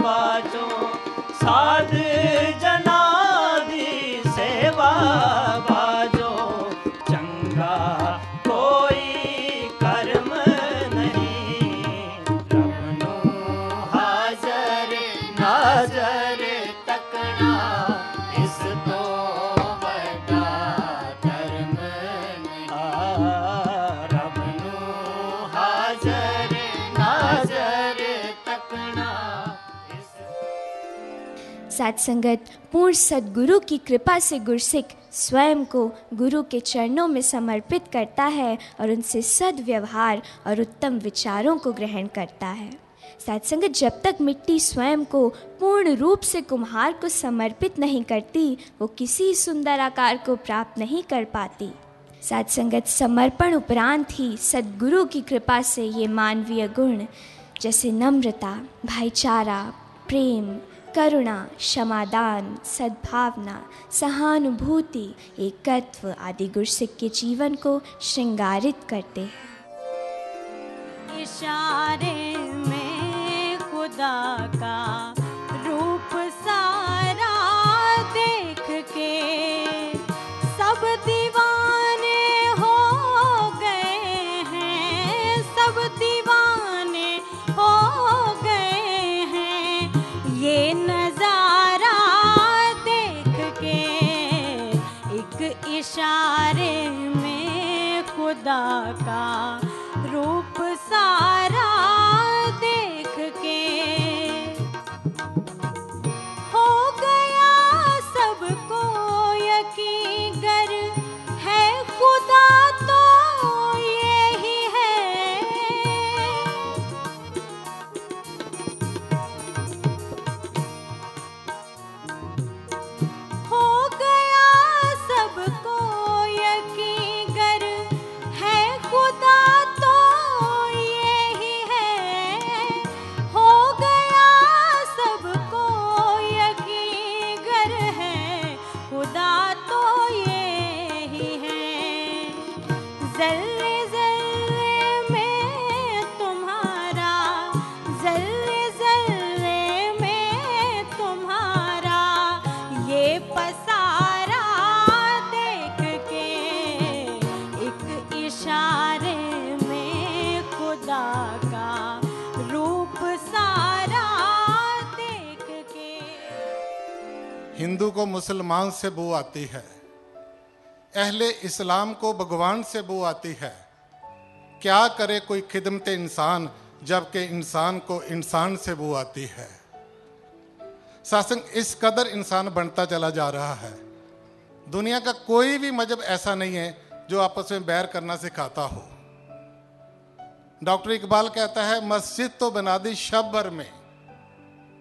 बाजो, साध जना संगत। पूर्ण सदगुरु की कृपा से गुरसिक स्वयं को गुरु के चरणों में समर्पित करता है और उनसे सद्व्यवहार और उत्तम विचारों को ग्रहण करता है। सत्संगत, जब तक मिट्टी स्वयं को पूर्ण रूप से कुम्हार को समर्पित नहीं करती, वो किसी सुंदर आकार को प्राप्त नहीं कर पाती। सत्संगत, समर्पण उपरांत ही सदगुरु की कृपा से ये मानवीय गुण जैसे नम्रता, भाईचारा, प्रेम, करुणा, क्षमादान, सद्भावना, सहानुभूति, एकत्व आदि गुरसिक के जीवन को श्रृंगारित करते हैं। इशारे में खुदा का रूप सारा देख के सब दीवाने हो गए हैं, सब दीवाने हो गए। ये नजारा देख के एक इशारे में खुदा का रूप सारा देख के हो गया सबको यकीन। गर है खुदा तो यही है। हिंदू को मुसलमान से बू आती है, अहले इस्लाम को भगवान से बू आती है। क्या करे कोई खिदमत इंसान, जबकि इंसान को इंसान से बू आती है। सत्संग, इस कदर इंसान बनता चला जा रहा है। दुनिया का कोई भी मजहब ऐसा नहीं है जो आपस में बैर करना सिखाता हो। डॉक्टर इकबाल कहता है, मस्जिद तो बना दी शब भर में,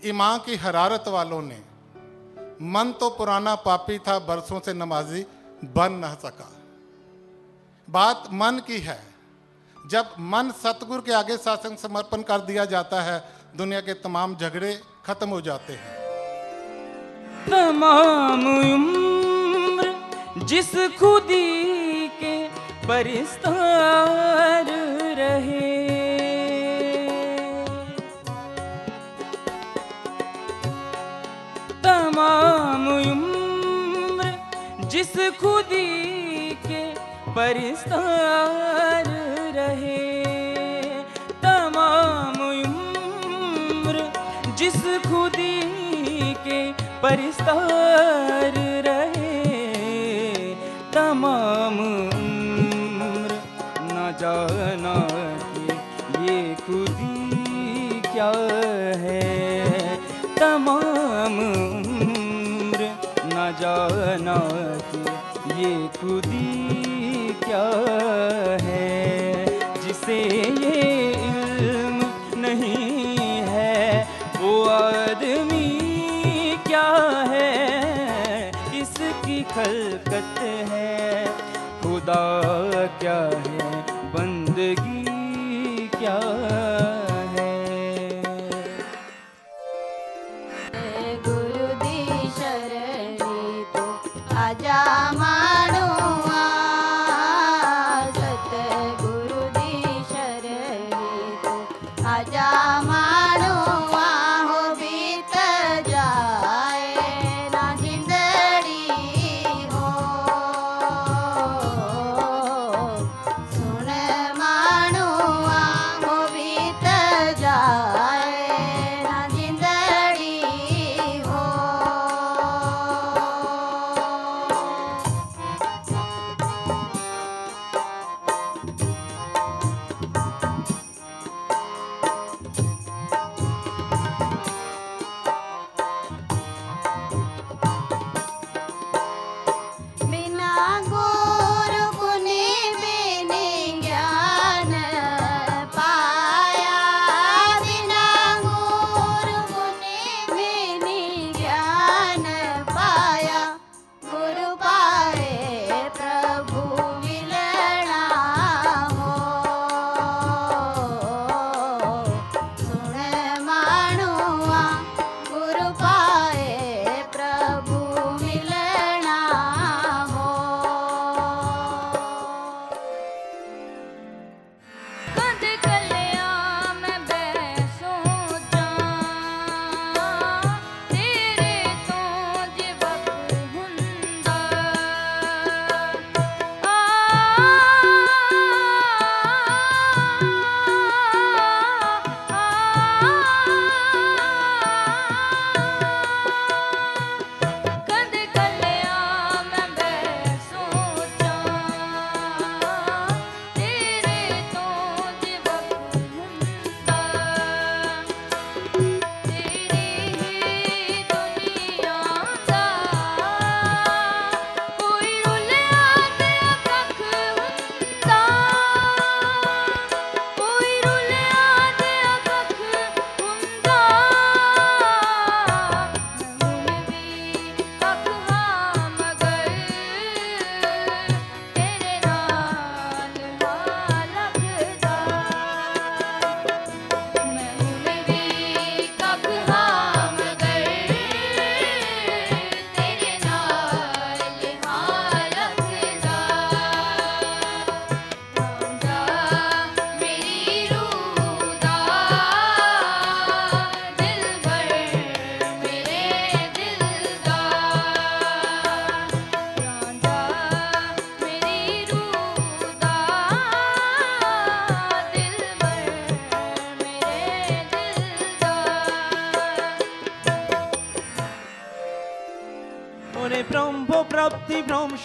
ईमान की हरारत वालों ने। मन तो पुराना पापी था, बरसों से नमाजी बन न सका। बात मन की है। जब मन सतगुरु के आगे सत्संग समर्पण कर दिया जाता है, दुनिया के तमाम झगड़े खत्म हो जाते हैं। तमाम उम्र जिस खुदी के परिस्तार रहे, तमाम उम्र जिस खुदी के परिस्तार रहे, तमाम उम्र जिस खुदी के परिस्तार रहे, तमाम उम्र न जाना कि ये खुदी क्या है, तमाम उम्र न जाना कि ये खुदी क्या है। जिसे ये इल्म नहीं है वो आदमी क्या है, किसकी खलकत है, खुदा क्या है, बंदगी क्या है। गुरु दी शरण तो आजा मानुआ, सत गुरु दी शरण तो आजा मानुआ।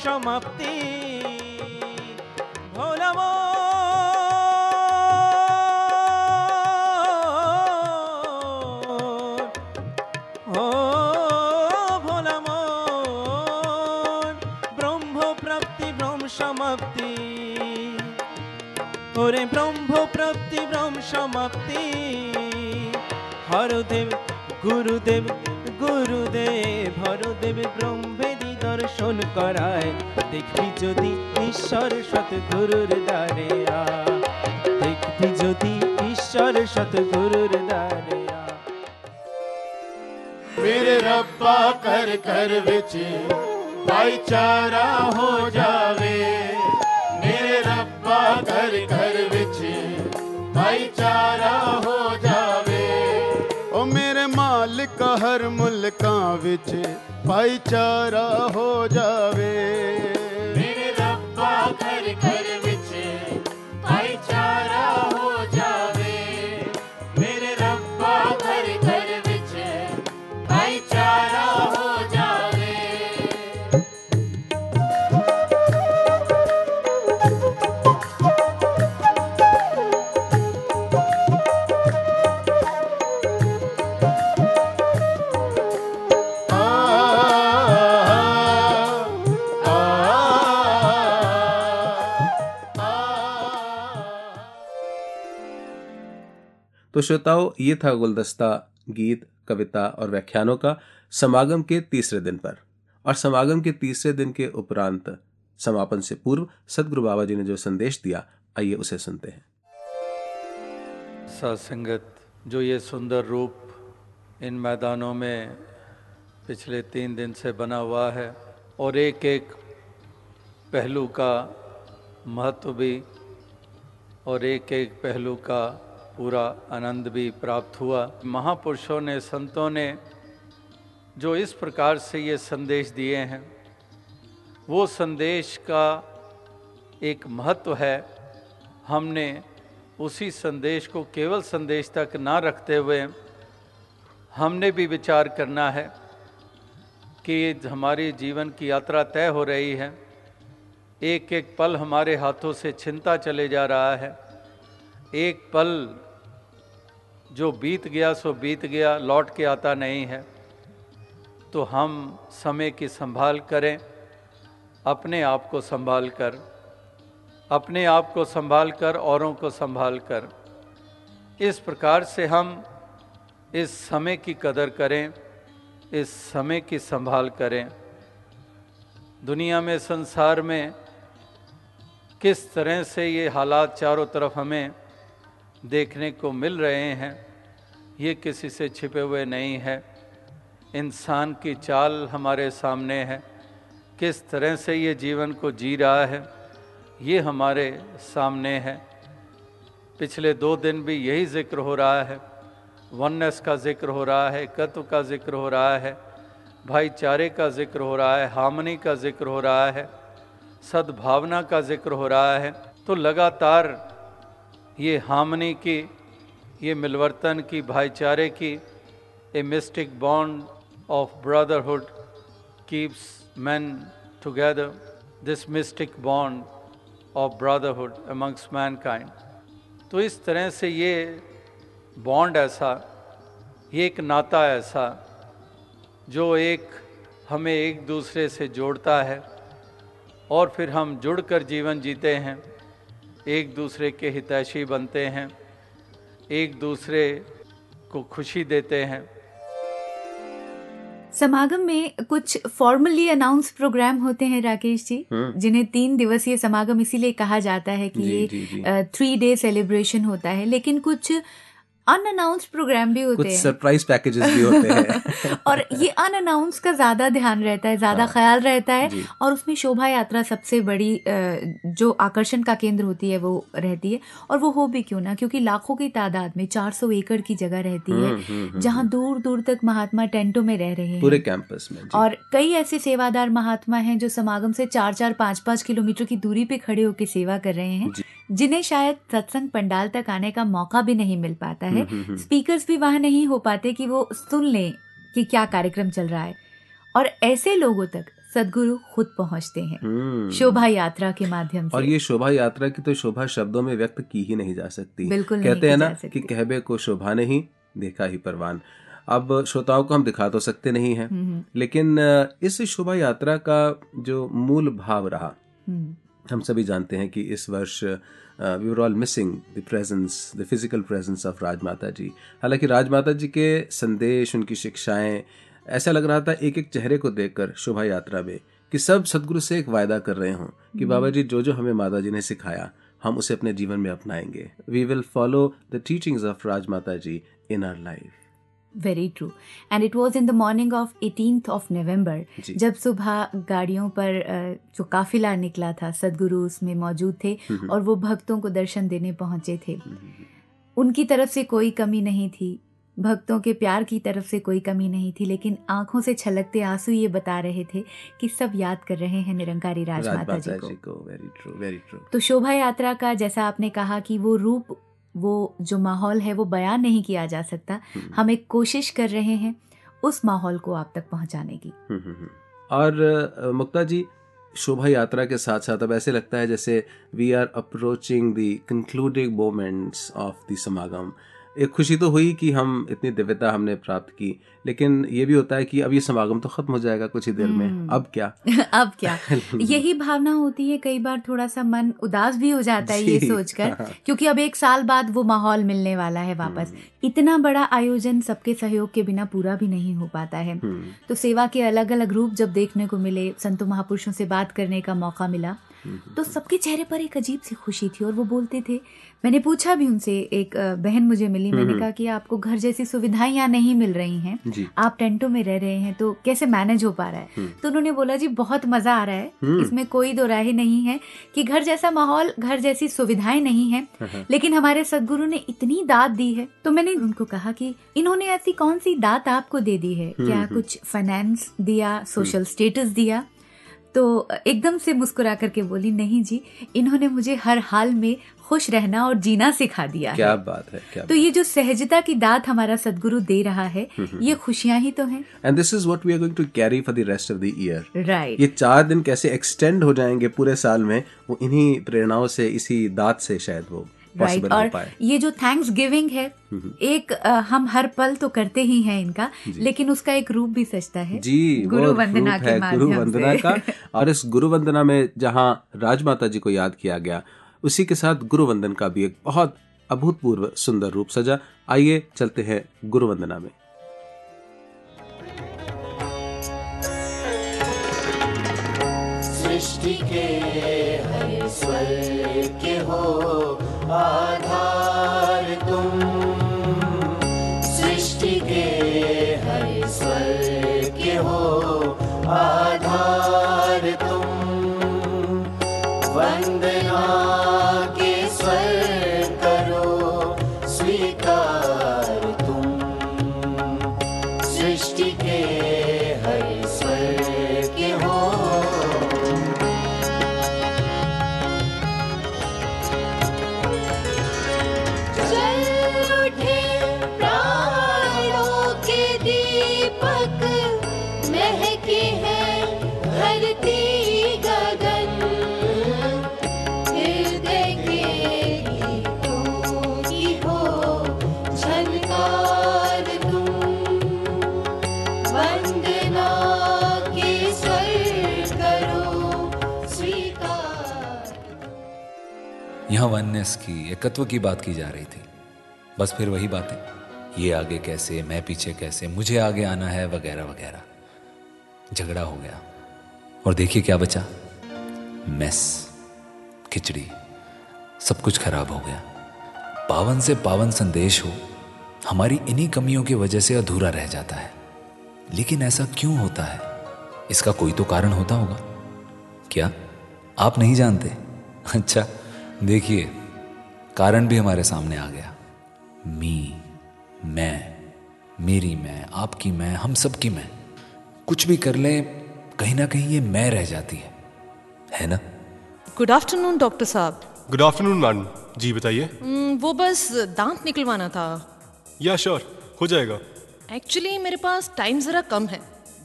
समाप्ति भोलवो हो भोलमो, ब्रह्म प्राप्ति ब्रह्म समाप्ति, और ब्रह्म प्राप्ति ब्रह्म समाप्ति। हर देव गुरुदेव गुरुदेव हरदेव ब्रह्मेरि दर्शन कराय देखबी जदि ईश्वर सतगुरुर द्वारे आय देखबी जदि ईश्वर सतगुरुर द्वारे आय मेरे रब्बा कर कर विच भाईचारा हो जावे मेरे रब्बा घर घर विच भाईचारा हो जावे ओ मेरे मालिक हर मुल्कां विच भाईचारा हो जावे मेरे रब्बा घर घर विच भाईचारा हो जावे मेरे रब्बा घर घर विच भाईचारा हो तो श्रोताओं, ये था गुलदस्ता गीत, कविता और व्याख्यानों का समागम के तीसरे दिन पर। और समागम के तीसरे दिन के उपरांत समापन से पूर्व सतगुरु बाबा जी ने जो संदेश दिया, आइए उसे सुनते हैं। सत्संगत, जो ये सुंदर रूप इन मैदानों में पिछले तीन दिन से बना हुआ है और एक एक पहलू का महत्व भी और एक एक पहलू का पूरा आनंद भी प्राप्त हुआ। महापुरुषों ने, संतों ने जो इस प्रकार से ये संदेश दिए हैं, वो संदेश का एक महत्व है। हमने उसी संदेश को केवल संदेश तक ना रखते हुए हमने भी विचार करना है कि हमारी जीवन की यात्रा तय हो रही है, एक एक पल हमारे हाथों से छिनता चले जा रहा है। एक पल जो बीत गया सो बीत गया, लौट के आता नहीं है। तो हम समय की संभाल करें, अपने आप को संभाल कर, अपने आप को संभाल कर औरों को संभाल कर, इस प्रकार से हम इस समय की कदर करें, इस समय की संभाल करें। दुनिया में, संसार में किस तरह से ये हालात चारों तरफ हमें देखने को मिल रहे हैं, ये किसी से छिपे हुए नहीं है। इंसान की चाल हमारे सामने है, किस तरह से ये जीवन को जी रहा है, ये हमारे सामने है। पिछले दो दिन भी यही जिक्र हो रहा है, वननेस का जिक्र हो रहा है, एकत्व का जिक्र हो रहा है, भाईचारे का जिक्र हो रहा है, हार्मनी का जिक्र हो रहा है, सद्भावना का जिक्र हो रहा है। तो लगातार ये हार्मनी की, ये मिलवर्तन की, भाईचारे की, a mystic bond of brotherhood keeps man together, this mystic bond of brotherhood amongst mankind. तो इस तरह से ये बॉन्ड ऐसा, ये एक नाता ऐसा जो एक हमें एक दूसरे से जोड़ता है और फिर हम जुड़कर जीवन जीते हैं, एक दूसरे के हितैषी बनते हैं, एक दूसरे को खुशी देते हैं। समागम में कुछ फॉर्मली अनाउंस प्रोग्राम होते हैं राकेश जी, जिन्हें तीन दिवसीय समागम इसीलिए कहा जाता है कि ये थ्री डे सेलिब्रेशन होता है, लेकिन कुछ अनअनाउंस प्रोग्राम भी होते हैं, सरप्राइज पैकेजेस भी होते हैं। और ये अनअनाउंस का ज़्यादा ध्यान रहता है, ज़्यादा ख्याल रहता है, और उसमें शोभा यात्रा सबसे बड़ी जो आकर्षण का केंद्र होती है वो रहती है। और वो हो भी क्यों ना, क्योंकि लाखों की तादाद में चार सौ एकड़ की जगह रहती है जहाँ दूर दूर तक महात्मा टेंटों में रह रहे हैं पूरे कैंपस में। और कई ऐसे सेवादार महात्मा हैं जो समागम से चार चार पाँच पाँच किलोमीटर की दूरी पे खड़े होकर सेवा कर रहे हैं, जिन्हें शायद सत्संग पंडाल तक आने का मौका भी नहीं मिल पाता है। स्पीकर्स भी वहाँ नहीं हो पाते कि वो सुन लें कि क्या कार्यक्रम चल रहा है, और ऐसे लोगों तक सद्गुरु खुद पहुँचते हैं शोभा यात्रा के माध्यम से। और ये शोभा यात्रा की तो शोभा शब्दों में व्यक्त की ही नहीं जा सकती। बिल्कुल, कहते हैं ना कि कहबे को शोभा नहीं, देखा ही परवान। अब श्रोताओं को हम दिखा तो सकते नहीं है, लेकिन इस शोभा यात्रा का जो मूल भाव रहा, हम सभी जानते हैं कि इस वर्ष uh, we were all missing the presence, the physical presence of Raj Mata ji. हालांकि राज माता जी के संदेश, उनकी शिक्षाएं, ऐसा लग रहा था एक एक चेहरे को देखकर शोभा यात्रा में कि सब सदगुरु से एक वायदा कर रहे हों कि बाबा जी जो जो हमें माता जी ने सिखाया हम उसे अपने जीवन में अपनाएंगे. We will follow the teachings of Raj Mata ji in our life. Very true. And it was in the morning of eighteenth of November जब सुबह गाड़ियों पर जो काफिला निकला था, सदगुरु उसमें मौजूद थे और वो भक्तों को दर्शन देने पहुंचे थे. उनकी तरफ से कोई कमी नहीं थी, भक्तों के प्यार की तरफ से कोई कमी नहीं थी, लेकिन आंखों से छलकते आंसू ये बता रहे थे कि सब याद कर रहे हैं निरंकारी राजमाता जी को. Very true, very true. तो शोभा यात्रा का, जैसा आपने कहा कि वो रूप, वो जो माहौल है वो बयान नहीं किया जा सकता. हम एक कोशिश कर रहे हैं उस माहौल को आप तक पहुंचाने की. और मुक्ता जी, शोभा यात्रा के साथ साथ अब ऐसे लगता है जैसे we are approaching the concluding moments of the samagam. एक खुशी तो हुई कि हम इतनी दिव्यता हमने प्राप्त की, लेकिन ये भी होता है कि अब ये समागम तो खत्म हो जाएगा कुछ ही देर में, अब क्या अब क्या यही भावना होती है. कई बार थोड़ा सा मन उदास भी हो जाता है ये सोचकर, क्योंकि अब एक साल बाद वो माहौल मिलने वाला है वापस. इतना बड़ा आयोजन सबके सहयोग के बिना पूरा भी नहीं हो पाता है. तो सेवा के अलग अलग रूप जब देखने को मिले, संतों महापुरुषों से बात करने का मौका मिला, तो सबके चेहरे पर एक अजीब सी खुशी थी. और वो बोलते थे, मैंने पूछा भी उनसे, एक बहन मुझे मिली, मैंने कहा कि आपको घर जैसी सुविधाएं यहाँ नहीं मिल रही हैं, आप टेंटों में रह रहे हैं, तो कैसे मैनेज हो पा रहा है. तो उन्होंने बोला, जी बहुत मजा आ रहा है, इसमें कोई दो राय नहीं है कि घर जैसा माहौल, घर जैसी सुविधाएं नहीं है, लेकिन हमारे सदगुरु ने इतनी दात दी है. तो मैंने उनको कहा कि इन्होंने ऐसी कौन सी दात आपको दे दी है, क्या कुछ फाइनेंस दिया, सोशल स्टेटस दिया. तो एकदम से मुस्कुरा करके बोली, नहीं जी, इन्होंने मुझे हर हाल में खुश रहना और जीना सिखा दिया. क्या है. बात है, क्या तो बात. ये जो सहजता की दात हमारा सदगुरु दे रहा है, ये खुशियां ही तो हैं. And this is what we are going to carry for the rest of the year. Right. ये चार दिन कैसे एक्सटेंड हो जाएंगे पूरे साल में, वो इन्हीं प्रेरणाओं से, इसी दात से शायद वो Right. और ये जो थैंक्स गिविंग है, एक आ, हम हर पल तो करते ही हैं इनका, लेकिन उसका एक रूप भी सजता है जी, गुरु वंदना के माध्यम से, गुरु वंदना का. और इस गुरु वंदना में जहाँ राजमाता जी को याद किया गया, उसी के साथ गुरु वंदन का भी एक बहुत अभूतपूर्व सुंदर रूप सजा. आइए चलते हैं गुरु वंदना में. सृष्टि के हर स्वर के हो आधार तुम, सृष्टि के हर स्वर के हो आधार तुम, वंदना के स्वर करो स्वीकार तुम, सृष्टि के हर स्वर के हो. यहाँ वननेस की, एकत्व की बात की जा रही थी. बस फिर वही बातें, ये आगे कैसे, मैं पीछे कैसे, मुझे आगे आना है, वगैरह वगैरह. झगड़ा हो गया और देखिए क्या बचा, मैस, खिचड़ी, सब कुछ खराब हो गया. पावन से पावन संदेश हो, हमारी इन्हीं कमियों की वजह से अधूरा रह जाता है. लेकिन ऐसा क्यों होता है, इसका कोई तो कारण होता होगा. क्या आप नहीं जानते? अच्छा देखिए, कारण भी हमारे सामने आ गया. मी, मैं, मेरी मैं, आपकी मैं, हम सब की मैं. कुछ भी कर लें, कहीं ना कहीं ये मैं रह जाती है, है ना? गुड आफ्टरनून डॉक्टर साहब. गुड आफ्टरनून मैडम जी, बताइए. mm, वो बस दांत निकलवाना था. या श्योर, हो जाएगा. एक्चुअली मेरे पास टाइम जरा कम है,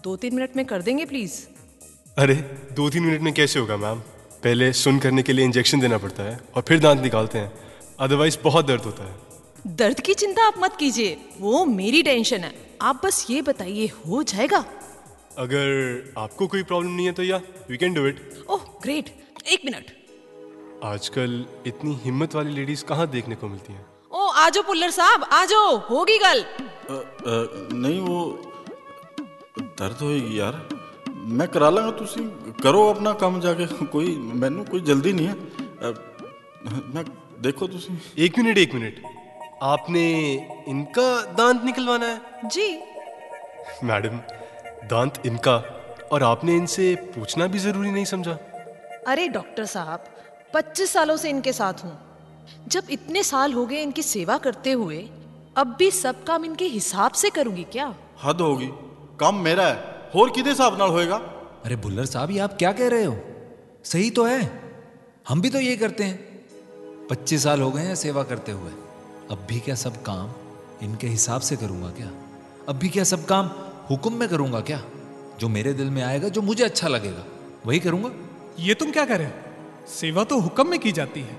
दो तीन मिनट में कर देंगे प्लीज. अरे दो तीन मिनट में कैसे होगा मैम, पहले सुन करने के लिए इंजेक्शन देना पड़ता है और फिर दांत निकालते हैं, अदरवाइज बहुत दर्द होता है. दर्द की चिंता आप मत कीजिए, वो मेरी टेंशन है. आप बस ये बताइए, हो जाएगा? अगर आपको कोई प्रॉब्लम नहीं है तो या we can do it. Oh great, एक मिनट. आजकल इतनी हिम्मत वाली लेडीज कहाँ देखने को मिलती हैं? ओ आजो पुल्लर साहब आजो, होगी गल। आ, आ, नहीं वो दर्द होएगी यार, मैं करा लांगा, तुसी करो अपना काम जाके, कोई मैनू कोई जल्दी नहीं है। आ, मैं देखो तुसी। एक मिनट एक मिनट, आपने इनका दांत निकलवाना है? जी मैडम, दांत इनका और आपने इनसे पूछना भी जरूरी नहीं समझा? अरे डॉक्टर साहब, पच्चीस सालों से इनके साथ हूँ, जब इतने साल हो गए इनकी सेवा करते हुए, अब भी सब काम इनके हिसाब से करूँगी क्या? हद होगी, काम मेरा है, होर किदे हिसाब नाल होएगा? अरे भुल्लर साहब, ये आप क्या कह रहे हो? सही तो है, हम भी तो ये करते हैं, पच्चीस साल हो गए हैं सेवा करते हुए, अब भी क्या सब काम इनके हिसाब से करूँगा क्या? अब भी क्या सब काम हुक्म में करूँगा क्या? जो मेरे दिल में आएगा, जो मुझे अच्छा लगेगा, वही करूँगा। ये तुम क्या कह रहे हो? सेवा तो हुक्म में की जाती है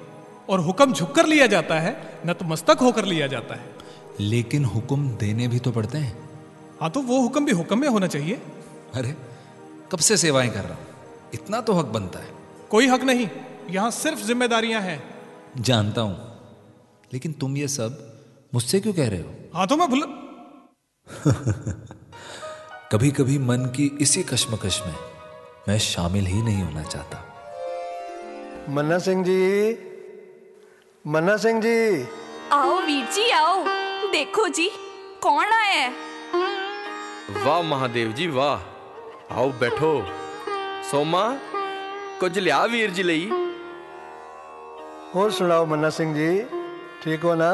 और हुक्म झुककर लिया जाता है, नतमस्तक होकर लिया जाता है। लेकिन हुक्म देने भी तो पड़ते हैं। हाँ तो वो हुक्म भी हुक्म में होना चाहिए। अरे कब से सेवाएं कर रहा हूँ, इतना तो हक बनता है। कोई हक नहीं, यहाँ सिर्फ जिम्मेदारियाँ हैं। जानता हूँ, लेकिन तुम ये सब मुझसे क्यों कह रहे हो? हाँ तो मैं भुल कभी कभी मन की इसी कश्मकश में मैं शामिल ही नहीं होना चाहता। मन्ना सिंह जी, मन्ना सिंह जी, आओ वीर जी आओ, देखो जी कौन आया है। वाह महादेव जी वाह, आओ बैठो। सोमा कुछ लिया वीर जी लई? और सुनाओ मन्ना सिंह जी, ठीक हो ना?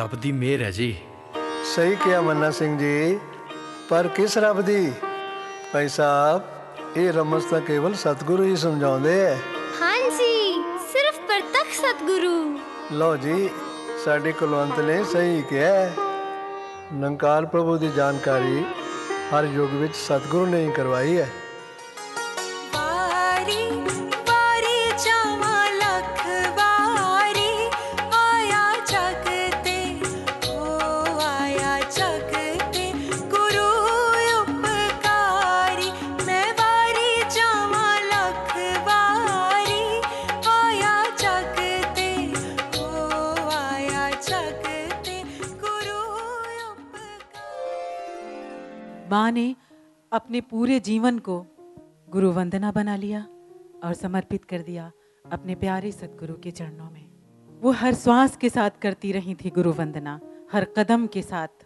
रब दी मेहर है जी। सही किया मन्ना सिंह जी, पर किस रब दी? भाई साहब, ये रमज तो केवल सतगुरु ही समझाते हैं। हाँ जी, सिर्फ प्रत्यक्ष सतगुरु। लो जी, साडी कुलवंत ने सही किया है। निरंकार प्रभु की जानकारी हर युग विच सतगुरु ने ही करवाई है। माँ ने अपने पूरे जीवन को गुरु वंदना बना लिया और समर्पित कर दिया अपने प्यारे सतगुरु के चरणों में। वो हर श्वास के साथ करती रही थी गुरु वंदना, हर कदम के साथ,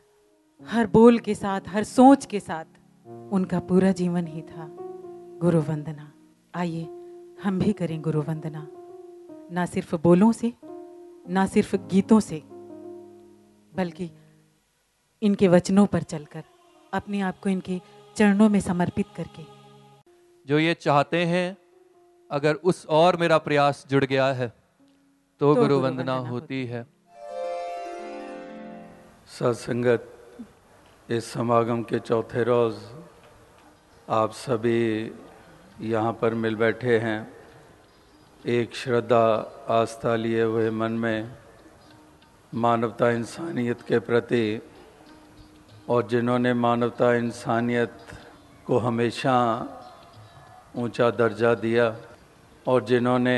हर बोल के साथ, हर सोच के साथ, उनका पूरा जीवन ही था गुरु वंदना। आइए हम भी करें गुरु वंदना, ना सिर्फ बोलों से, ना सिर्फ गीतों से, बल्कि इनके वचनों पर चलकर, अपने आप को इनके चरणों में समर्पित करके। जो ये चाहते हैं, अगर उस और मेरा प्रयास जुड़ गया है तो, तो गुरु वंदना होती है। सत्संगत, इस समागम के चौथे रोज आप सभी यहाँ पर मिल बैठे हैं, एक श्रद्धा आस्था लिए हुए मन में, मानवता इंसानियत के प्रति, और जिन्होंने मानवता इंसानियत को हमेशा ऊंचा दर्जा दिया और जिन्होंने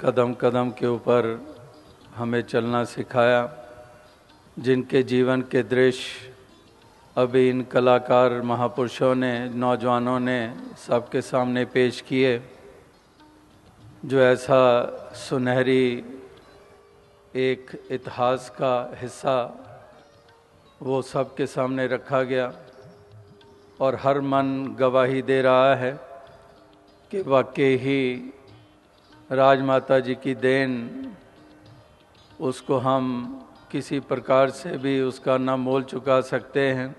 कदम कदम के ऊपर हमें चलना सिखाया, जिनके जीवन के दृश्य अभी इन कलाकार महापुरुषों ने, नौजवानों ने सबके सामने पेश किए, जो ऐसा सुनहरी एक इतिहास का हिस्सा वो सब के सामने रखा गया, और हर मन गवाही दे रहा है कि वाकई ही राजमाता जी की देन, उसको हम किसी प्रकार से भी उसका ना मोल चुका सकते हैं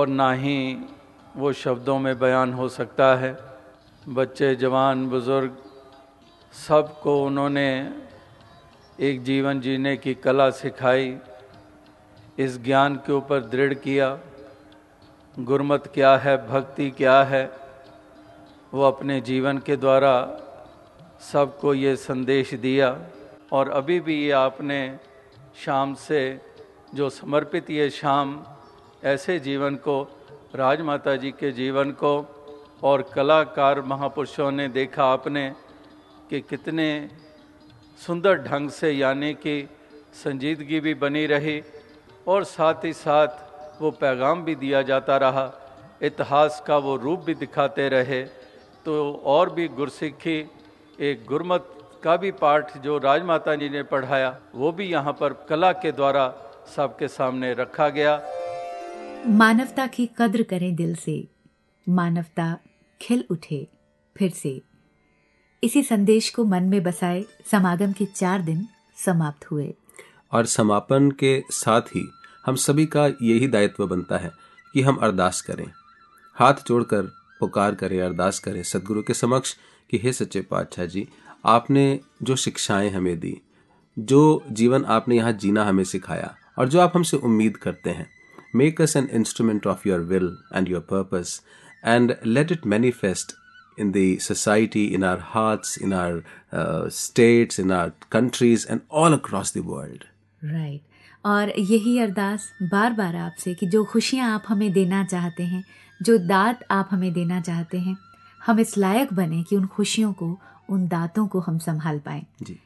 और ना ही वो शब्दों में बयान हो सकता है। बच्चे, जवान, बुज़ुर्ग, सब को उन्होंने एक जीवन जीने की कला सिखाई, इस ज्ञान के ऊपर दृढ़ किया, गुरमत क्या है, भक्ति क्या है, वो अपने जीवन के द्वारा सबको ये संदेश दिया। और अभी भी ये आपने शाम से जो समर्पित ये शाम, ऐसे जीवन को, राजमाता जी के जीवन को और कलाकार महापुरुषों ने देखा, आपने कि कितने सुंदर ढंग से, यानी कि संजीदगी भी बनी रही और साथ ही साथ वो पैगाम भी दिया जाता रहा, इतिहास का वो रूप भी दिखाते रहे। तो और भी गुरसिखी एक गुरमत का भी पाठ जो राजमाता जी ने पढ़ाया वो भी यहाँ पर कला के द्वारा सबके सामने रखा गया। मानवता की कद्र करें दिल से, मानवता खिल उठे फिर से, इसी संदेश को मन में बसाए समागम के चार दिन समाप्त हुए। और समापन के साथ ही हम सभी का यही दायित्व बनता है कि हम अरदास करें, हाथ जोड़कर पुकार करें, अरदास करें सदगुरु के समक्ष कि हे सच्चे पातशाह जी, आपने जो शिक्षाएं हमें दी, जो जीवन आपने यहाँ जीना हमें सिखाया और जो आप हमसे उम्मीद करते हैं, make us an instrument of your will and your purpose and let it manifest in the society, in our hearts, in our uh, states, in our countries and all across the world. Right. और यही अरदास बार बार आपसे कि जो खुशियाँ आप हमें देना चाहते हैं, जो दात आप हमें देना चाहते हैं, हम इस लायक बने कि उन खुशियों को, उन दातों को हम संभाल पाएँ। जी।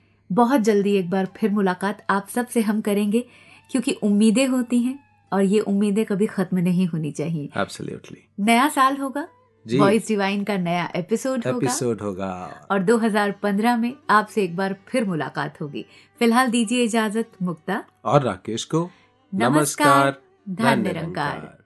बहुत जल्दी एक बार फिर मुलाकात आप सब से हम करेंगे, क्योंकि उम्मीदें होती हैं और ये उम्मीदें कभी ख़त्म नहीं होनी चाहिए। Absolutely. नया साल होगा, वॉइस डिवाइन का नया एपिसोड एपिसोड होगा और दो हज़ार पंद्रह में आपसे एक बार फिर मुलाकात होगी। फिलहाल दीजिए इजाजत मुक्ता और राकेश को। नमस्कार, धन निरंकार।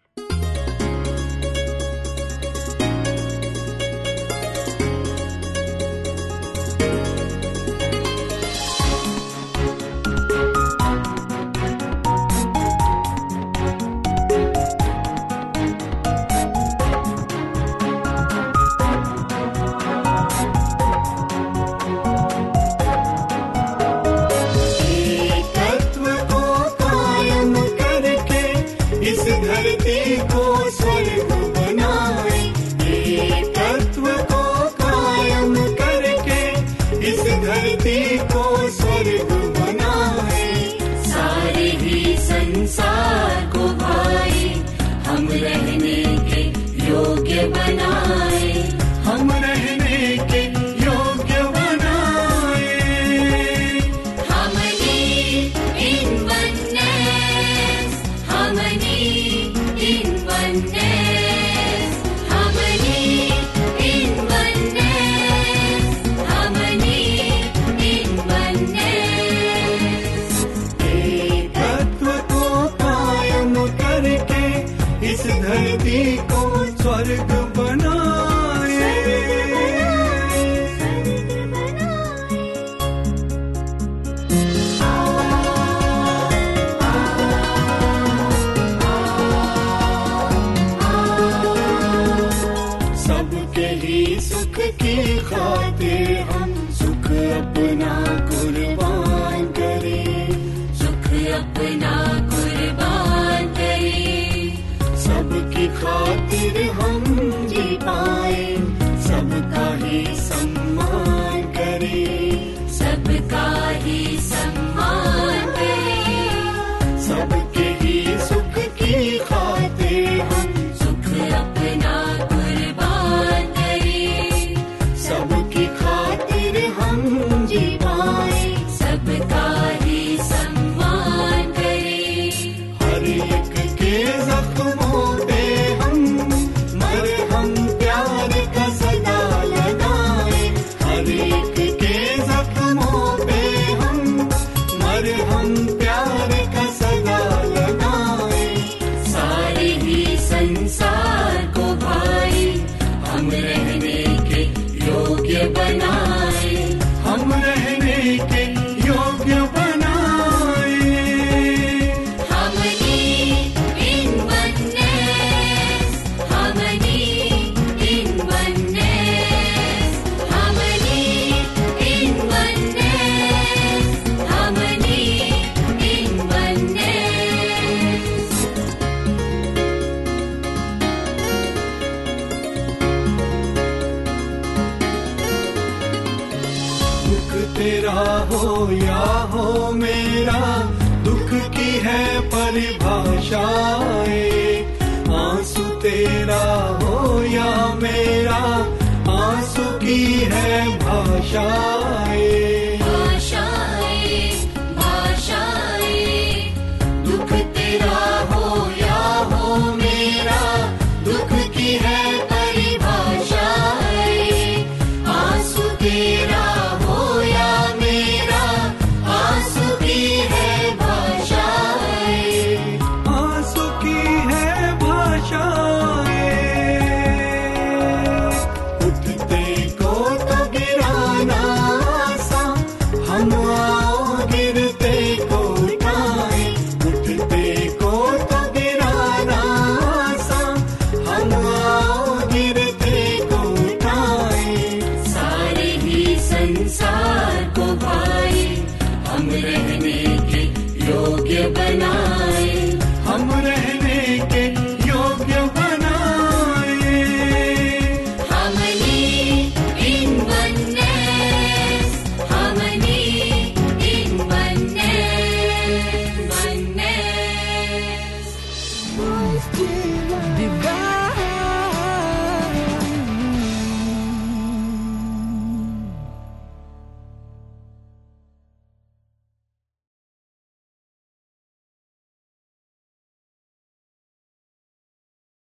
आंसू तेरा हो या मेरा, आंसू की है भाषाएं भाषाएं भाषाएं, दुख तेरा हो या हो मेरा, दुख की है परिभाषाएं, आंसू तेरा हो या मेरा, आंसू की है भाषाएं, आंसू की है भाषाएं, उठते को तो गिराना सा, हम आओ गिरते को उठाए, उठते को तो गिराना सा, हम आओ गिरते को उठाए, सारे ही संसार को भाई हम रहने के योग्य बनाए।